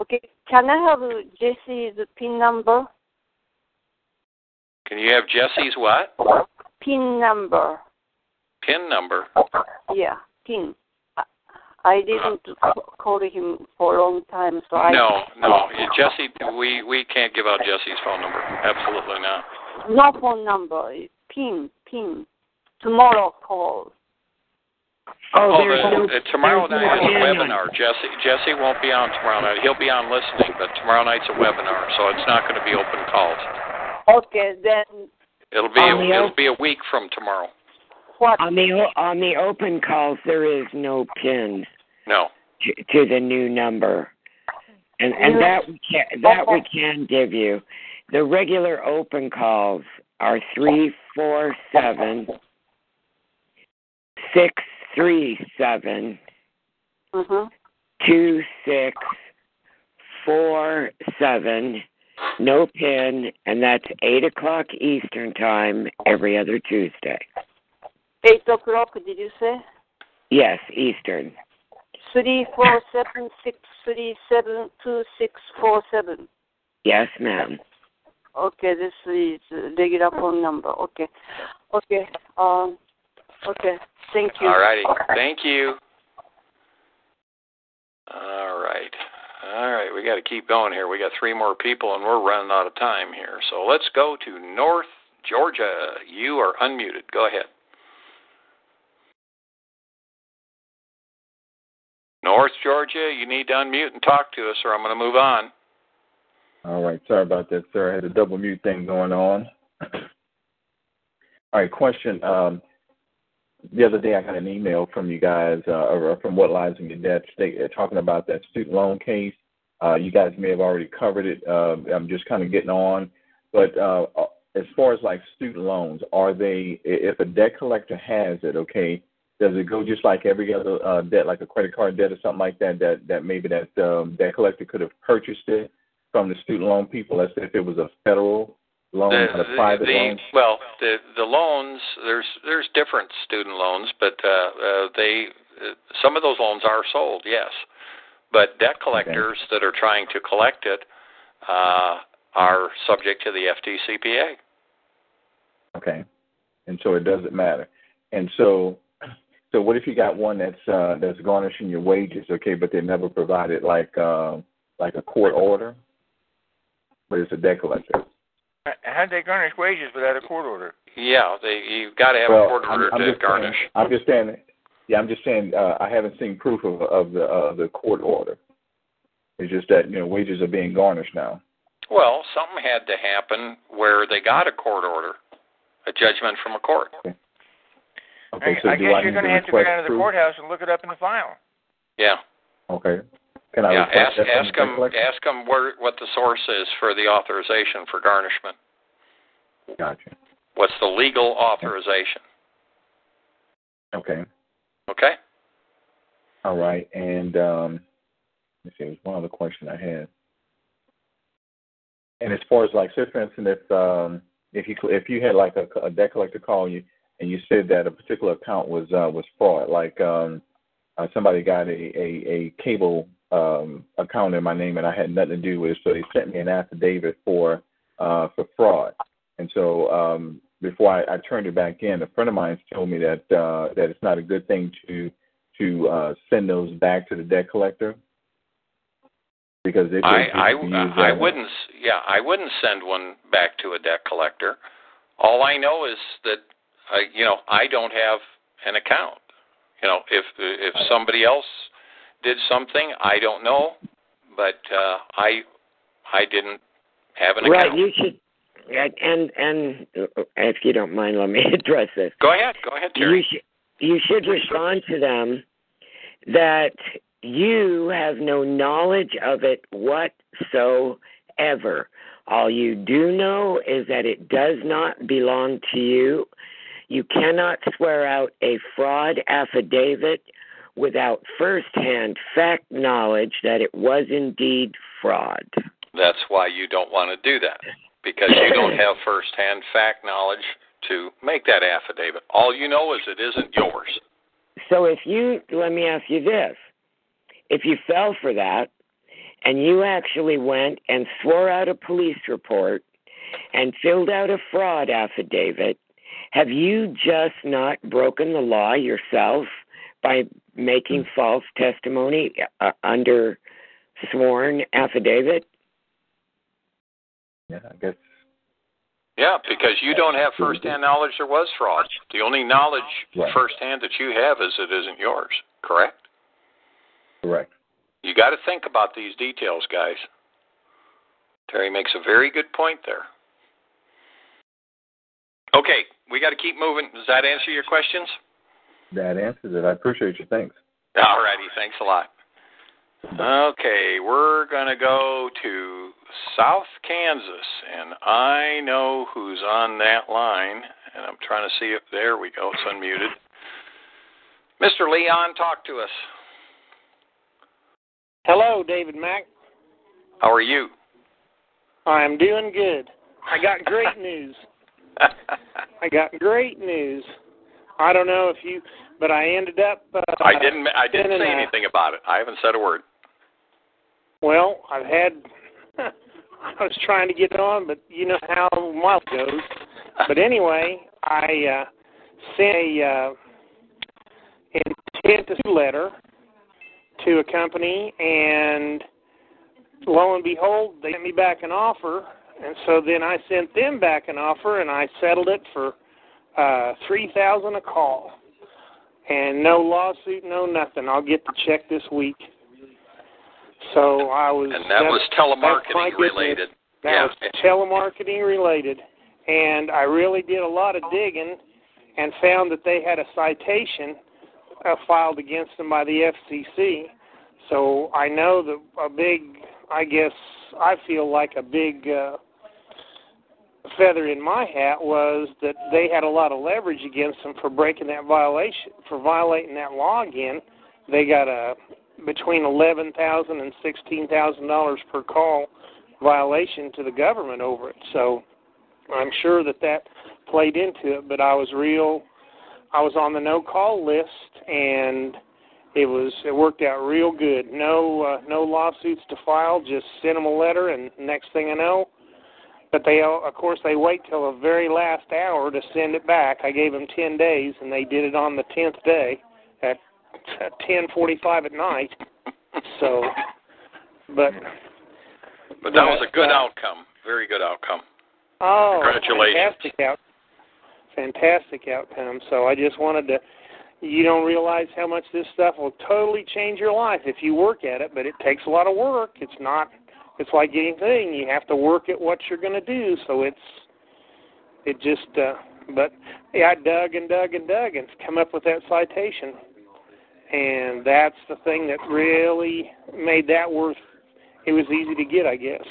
Okay, can I have Jesse's PIN number? Can you have Jesse's what? PIN number. PIN number? Yeah, PIN. I didn't call him for a long time, so I... No. Jesse, we can't give out Jesse's phone number. Absolutely not. No phone number. PIN. Tomorrow call. Tomorrow night is a webinar. Jesse won't be on tomorrow night. He'll be on listening, but tomorrow night's a webinar, so it's not going to be open calls. Okay, then... It'll be a week from tomorrow. What? On the open calls, there is no PIN. No. To the new number, and that we can give you. The regular open calls are 347-637 2647. No PIN, and that's 8:00 Eastern time every other Tuesday. 8:00, did you say? Yes, Eastern. 347-637-2647. Yes, ma'am. Okay, this is regular phone number. Okay. Okay. Thank you. All righty. Thank you. All right. We got to keep going here. We got 3 more people, and we're running out of time here. So let's go to North Georgia. You are unmuted. Go ahead. North Georgia, you need to unmute and talk to us, or I'm going to move on. All right. Sorry about that, sir. I had a double mute thing going on. All right. Question. The other day I got an email from you guys from What Lies in Your Debt talking about that student loan case. You guys may have already covered it. I'm just kind of getting on. But as far as like student loans, if a debt collector has it, okay, does it go just like every other debt, like a credit card debt or something like that maybe that debt collector could have purchased it from the student loan people, as if it was a federal loan and a private loan? Well, the loans, there's different student loans, but some of those loans are sold, yes. But debt collectors that are trying to collect it are subject to the FDCPA. Okay. And so it doesn't matter. And so what if you got one that's garnishing your wages, okay, but they never provided like a court order, but it's a debt collector? How'd they garnish wages without a court order? Yeah, you've got to have a court order to garnish. I'm just saying. I haven't seen proof of the court order. It's just that wages are being garnished now. Well, something had to happen where they got a court order, a judgment from a court. Okay. Okay, so I guess you're going to have to go down to the courthouse and look it up in the file. Yeah. Okay. Can I ask them what the source is for the authorization for garnishment? Gotcha. What's the legal authorization? Okay. Okay. All right, and let's see. There's one other question I had. And as far as like, say for instance, if you had like a debt collector call you. And you said that a particular account was fraud. Like somebody got a cable account in my name, and I had nothing to do with it. So they sent me an affidavit for fraud. And so before I turned it back in, a friend of mine told me that it's not a good thing to send those back to the debt collector because they. I wouldn't send one back to a debt collector. All I know is that. I don't have an account. If somebody else did something, I don't know, but I didn't have an account. Right, you should, and if you don't mind, let me address this. Go ahead, Terry. You should respond to them that you have no knowledge of it whatsoever. All you do know is that it does not belong to you. You cannot swear out a fraud affidavit without firsthand fact knowledge that it was indeed fraud. That's why you don't want to do that. because you don't have firsthand fact knowledge to make that affidavit. All you know is it isn't yours. So if you, let me ask you this, if you fell for that and you actually went and swore out a police report and filled out a fraud affidavit, have you just not broken the law yourself by making false testimony under sworn affidavit? Yeah, I guess. Yeah, because you don't have firsthand knowledge there was fraud. The only knowledge firsthand that you have is it isn't yours, correct? Correct. You got to think about these details, guys. Terry makes a very good point there. Okay, we got to keep moving. Does that answer your questions? That answers it. I appreciate you. Thanks. All righty. Thanks a lot. Okay, we're going to go to South Kansas, and I know who's on that line, and I'm trying to see if, there we go, it's unmuted. Mr. Leon, talk to us. Hello, David Mack. How are you? I'm doing good. I got great news. I don't know if you, but I ended up... I didn't say anything about it. I haven't said a word. Well, I've had... I was trying to get on, but you know how my life goes. But anyway, I sent a intent to letter to a company, and lo and behold, they sent me back an offer, and so then I sent them back an offer, and I settled it for $3,000 a call, and no lawsuit, no nothing. I'll get the check this week. So I was. And that was telemarketing related. That was telemarketing related, and I really did a lot of digging, and found that they had a citation filed against them by the FCC. So I know that a big, I guess I feel like a big. Feather in my hat was that they had a lot of leverage against them for breaking that violation, for violating that law again. They got a between $11,000 and $16,000 per call violation to the government over it. So I'm sure that that played into it. But I was on the no-call list, and it worked out real good. No lawsuits to file. Just send them a letter, and next thing I know. But they, of course, they wait till the very last hour to send it back. I gave them 10 days, and they did it on the 10th day at 10:45 at night. So, but that was a good outcome, very good outcome. Oh, congratulations! Fantastic outcome. So I just wanted to. You don't realize how much this stuff will totally change your life if you work at it, but it takes a lot of work. It's not. It's like anything; you have to work at what you're going to do. So it just. But yeah, I dug and come up with that citation, and that's the thing that really made that worth. It was easy to get, I guess.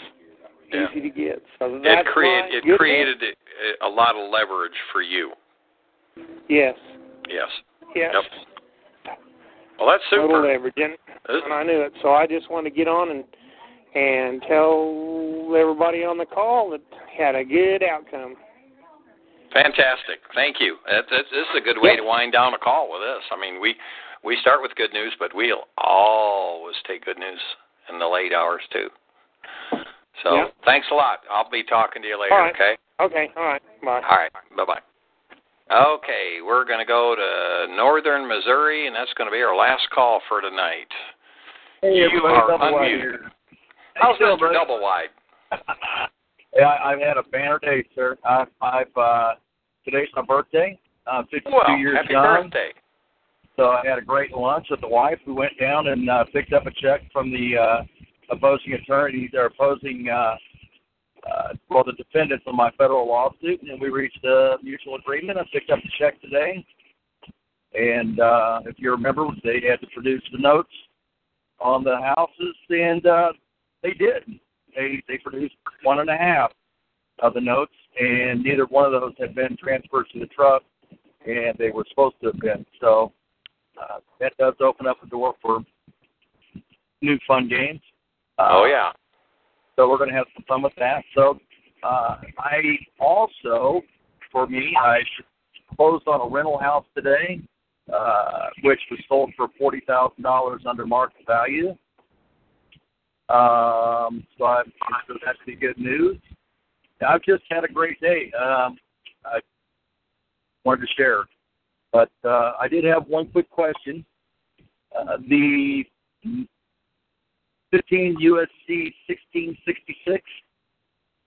Yeah. Easy to get. So that's it created a lot of leverage for you. Yes. Yep. Well, that's super. Total leverage, and I knew it. So I just wanted to get on and tell everybody on the call that had a good outcome. Fantastic. Thank you. This is a good way to wind down a call with this. I mean, we start with good news, but we'll always take good news in the late hours, too. So thanks a lot. I'll be talking to you later, okay? All right. Bye. All right. Bye-bye. Okay, we're going to go to northern Missouri, and that's going to be our last call for tonight. Hey, you are unmuted. How's Mr. Double Wide? Yeah, I've had a banner day, sir. Today's my birthday. I'm 52 years young. Happy birthday. So I had a great lunch with the wife. We went down and picked up a check from the opposing attorneys, or opposing, the defendants on my federal lawsuit, and we reached a mutual agreement. I picked up the check today. And if you remember, they had to produce the notes on the houses, and they did. They produced 1.5 of the notes, and neither one of those had been transferred to the trust, and they were supposed to have been. So that does open up the door for new fun games. So we're going to have some fun with that. So I also, for me, I closed on a rental house today, which was sold for $40,000 under market value. So that's the good news. I've just had a great day. I wanted to share. But I did have one quick question. The 15 U.S.C. 1666,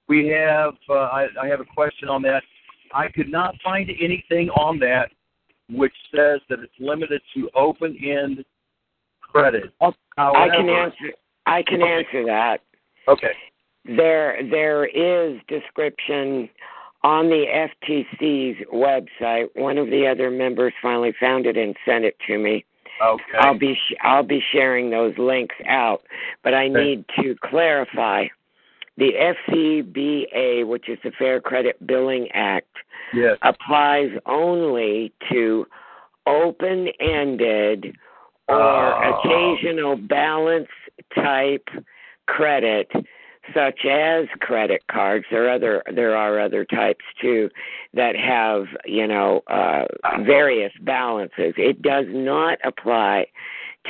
we have, I have a question on that. I could not find anything on that which says that it's limited to open-end credit. However, I can answer that. Okay. There is description on the FTC's website. One of the other members finally found it and sent it to me. Okay. I'll be sharing those links out, but I need to clarify. The FCBA, which is the Fair Credit Billing Act, yes, applies only to open-ended or occasional balance type credit, such as credit cards. There are other types too that have, various balances. It does not apply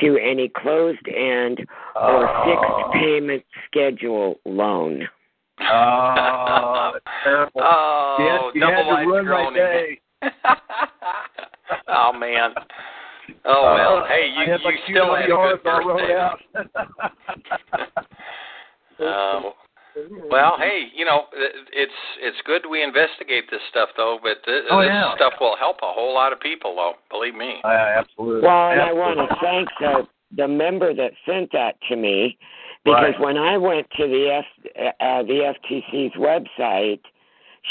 to any closed end or fixed payment schedule loan. Oh, that's terrible. Oh, you had to ruin my day. Oh, man. Oh, well, hey, you still have a good birthday. Well, hey, it's good we investigate this stuff, though, but this stuff will help a whole lot of people, though, believe me. Absolutely. Well, and I want to thank the member that sent that to me, because when I went to the FTC's website,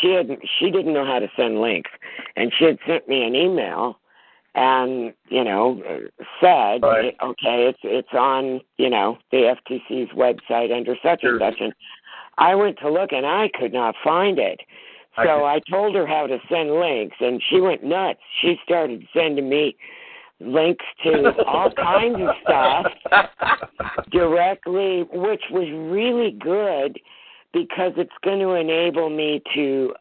she didn't know how to send links, and she had sent me an email and, said, okay, it's on, the FTC's website under such and such. And I went to look, and I could not find it. So I told her how to send links, and she went nuts. She started sending me links to all kinds of stuff directly, which was really good, because it's going to enable me to,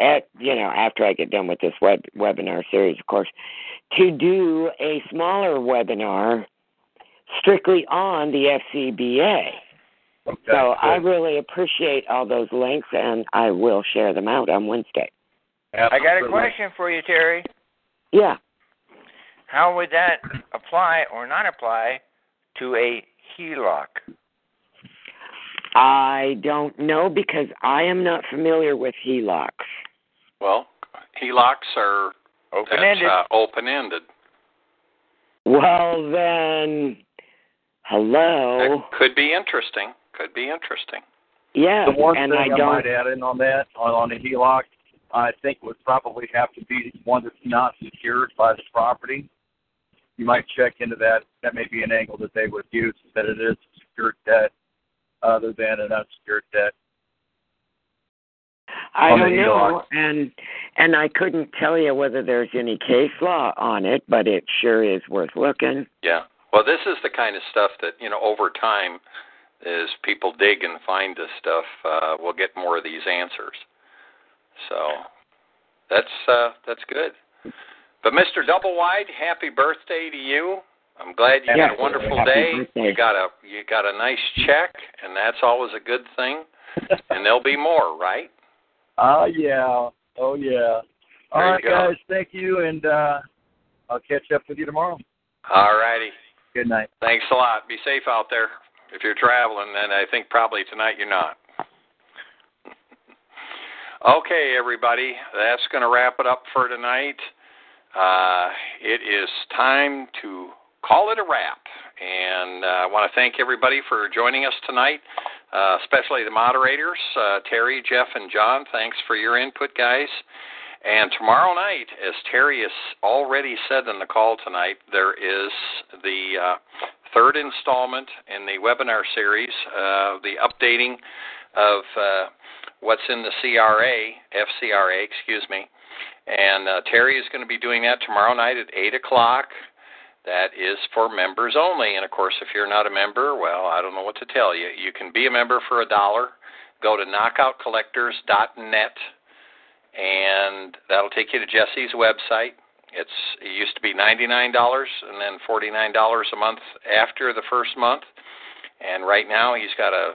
after I get done with this webinar series, of course, to do a smaller webinar strictly on the FCBA. Okay, so good. I really appreciate all those links, and I will share them out on Wednesday. Absolutely. I got a question for you, Terry. Yeah. How would that apply or not apply to a HELOC? I don't know, because I am not familiar with HELOCs. Well, HELOCs are open-ended. Open-ended. Well, then, hello. That could be interesting. Yeah, the one and thing I might add in on that, on a HELOC, I think would probably have to be one that's not secured by the property. You might check into that. That may be an angle that they would use, that it is secured debt other than an unsecured debt. I don't know, and I couldn't tell you whether there's any case law on it, but it sure is worth looking. Yeah. Well, this is the kind of stuff that, over time, as people dig and find this stuff, we'll get more of these answers. So that's good. But Mr. Double Wide, happy birthday to you. I'm glad you had a wonderful day. You got a nice check, and that's always a good thing. And there'll be more, right? Oh, yeah. All right, guys, thank you, and I'll catch up with you tomorrow. All righty. Good night. Thanks a lot. Be safe out there. If you're traveling, then I think probably tonight you're not. Okay, everybody, that's going to wrap it up for tonight. It is time to call it a wrap, and I want to thank everybody for joining us tonight, especially the moderators, Terry, Jeff, and John. Thanks for your input, guys. And tomorrow night, as Terry has already said in the call tonight, there is the third installment in the webinar series, the updating of what's in the FCRA, and Terry is going to be doing that tomorrow night at 8 o'clock. That is for members only. And, of course, if you're not a member, well, I don't know what to tell you. You can be a member for $1. go to knockoutcollectors.net, and that'll take you to Jesse's website. It used to be $99 and then $49 a month after the first month. And right now he's got a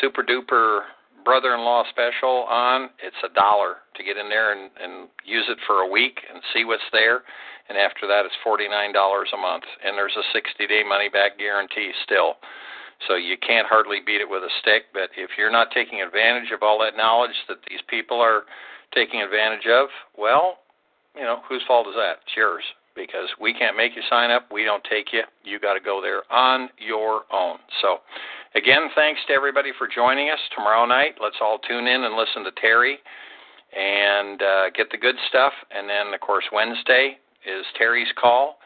super-duper brother-in-law special on. It's $1 to get in there and use it for a week and see what's there. And after that, it's $49 a month. And there's a 60-day money-back guarantee still. So you can't hardly beat it with a stick. But if you're not taking advantage of all that knowledge that these people are taking advantage of, well, you know, whose fault is that? It's yours, because we can't make you sign up. We don't take you. You got to go there on your own. So, again, thanks to everybody for joining us. Tomorrow night, let's all tune in and listen to Terry and get the good stuff. And then, of course, Wednesday is Terry's call.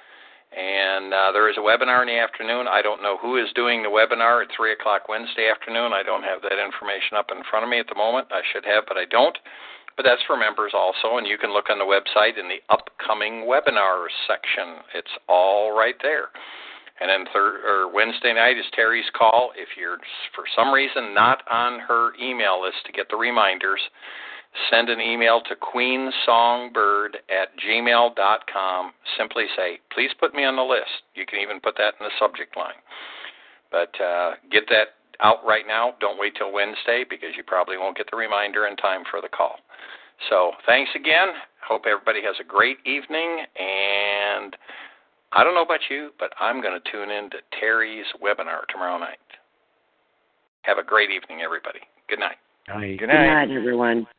And there is a webinar in the afternoon. I don't know who is doing the webinar at 3 o'clock Wednesday afternoon. I don't have that information up in front of me at the moment. I should have, but I don't. But that's for members also, and you can look on the website in the upcoming webinars section. It's all right there. And then Wednesday night is Terry's call. If you're, for some reason, not on her email list to get the reminders, send an email to queensongbird@gmail.com. Simply say, please put me on the list. You can even put that in the subject line. But get that out right now. Don't wait till Wednesday, because you probably won't get the reminder in time for the call. So thanks again. Hope everybody has a great evening. And I don't know about you, but I'm going to tune in to Terry's webinar tomorrow night. Have a great evening, everybody. Good night. Good night. Good night, everyone.